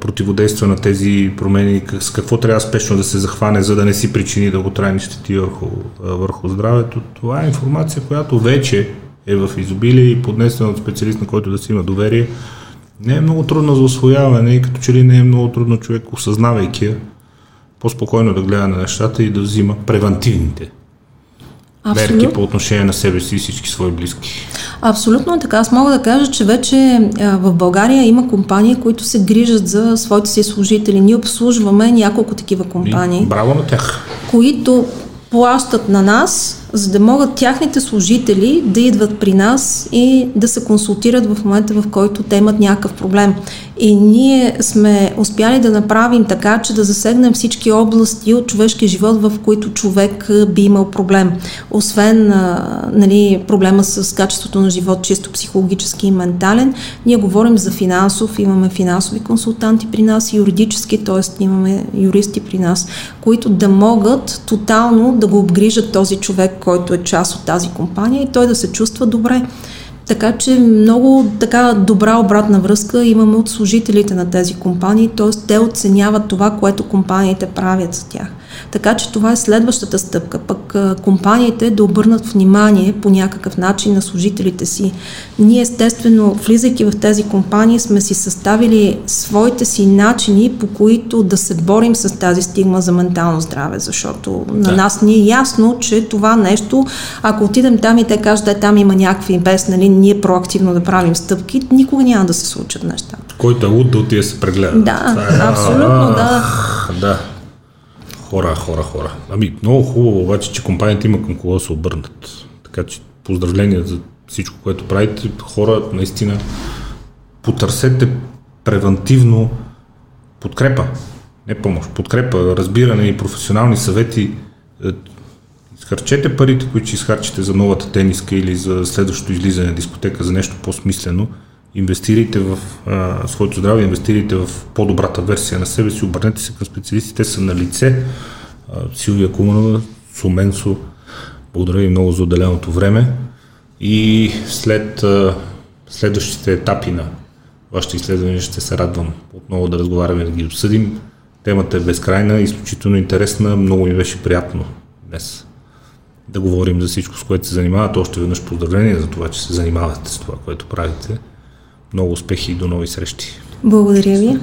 противодейства на тези промени, с какво трябва спешно да се захване, за да не си причини дълготрайни щети върху, върху здравето. Това е информация, която вече е в изобилие и поднесена от специалист, на който да си има доверие. Не е много трудно за усвояване и като че ли не е много трудно човек, осъзнавайки я, по-спокойно да гледа на нещата и да взима превантивните мерки по отношение на себе си и всички свои близки. Абсолютно така. Аз мога да кажа, че вече а, в България има компании, които се грижат за своите си служители. Ние обслужваме няколко такива компании. И, браво на тях! Които плащат на нас, за да могат тяхните служители да идват при нас и да се консултират в момента, в който те имат някакъв проблем. И ние сме успяли да направим така, че да засегнем всички области от човешкия живот, в които човек би имал проблем. Освен, нали, проблема с качеството на живот, чисто психологически и ментален, ние говорим за финансов, имаме финансови консултанти при нас, юридически, т.е. имаме юристи при нас, които да могат тотално да го обгрижат този човек, който е част от тази компания и той да се чувства добре. Така че много така добра обратна връзка имаме от служителите на тези компании, т.е. те оценяват това, което компаниите правят за тях. Така че това е следващата стъпка. Пък компаниите да обърнат внимание по някакъв начин на служителите си. Ние естествено, влизайки в тези компании, сме си съставили своите си начини, по които да се борим с тази стигма за ментално здраве, защото да. На нас ни е ясно, че това нещо, ако отидем там и те кажат, да, там има някакви без, нали, ние проактивно да правим стъпки, никога няма да се случат нещата. Който е луд да отиде се прегледа. Да, е... абсолютно, да. Да. Хора, хора, хора. Ами, много хубаво обаче, че компанията има към кого да се обърнат. Така че поздравления за всичко, което правите. Хора, наистина, потърсете превантивно подкрепа. Не помощ, подкрепа, разбиране и професионални съвети. Изхарчете парите, които ще изхарчите за новата тениска или за следващото излизане на дискотека, за нещо по-смислено. Инвестирайте в а, своето здраве, инвестирайте в по-добрата версия на себе си, обърнете се към специалисти, те са на лице. Силу Якуменова, Суменсо, благодаря ви много за отделеното време и след а, следващите етапи на вашите изследвания ще се радвам отново да разговаряме и да ги обсъдим. Темата е безкрайна, изключително интересна, много ми беше приятно днес да говорим за всичко, с което се занимавате. Още веднъж поздравление за това, че се занимавате с това, което правите. Много успехи и до нови срещи. Благодаря ви.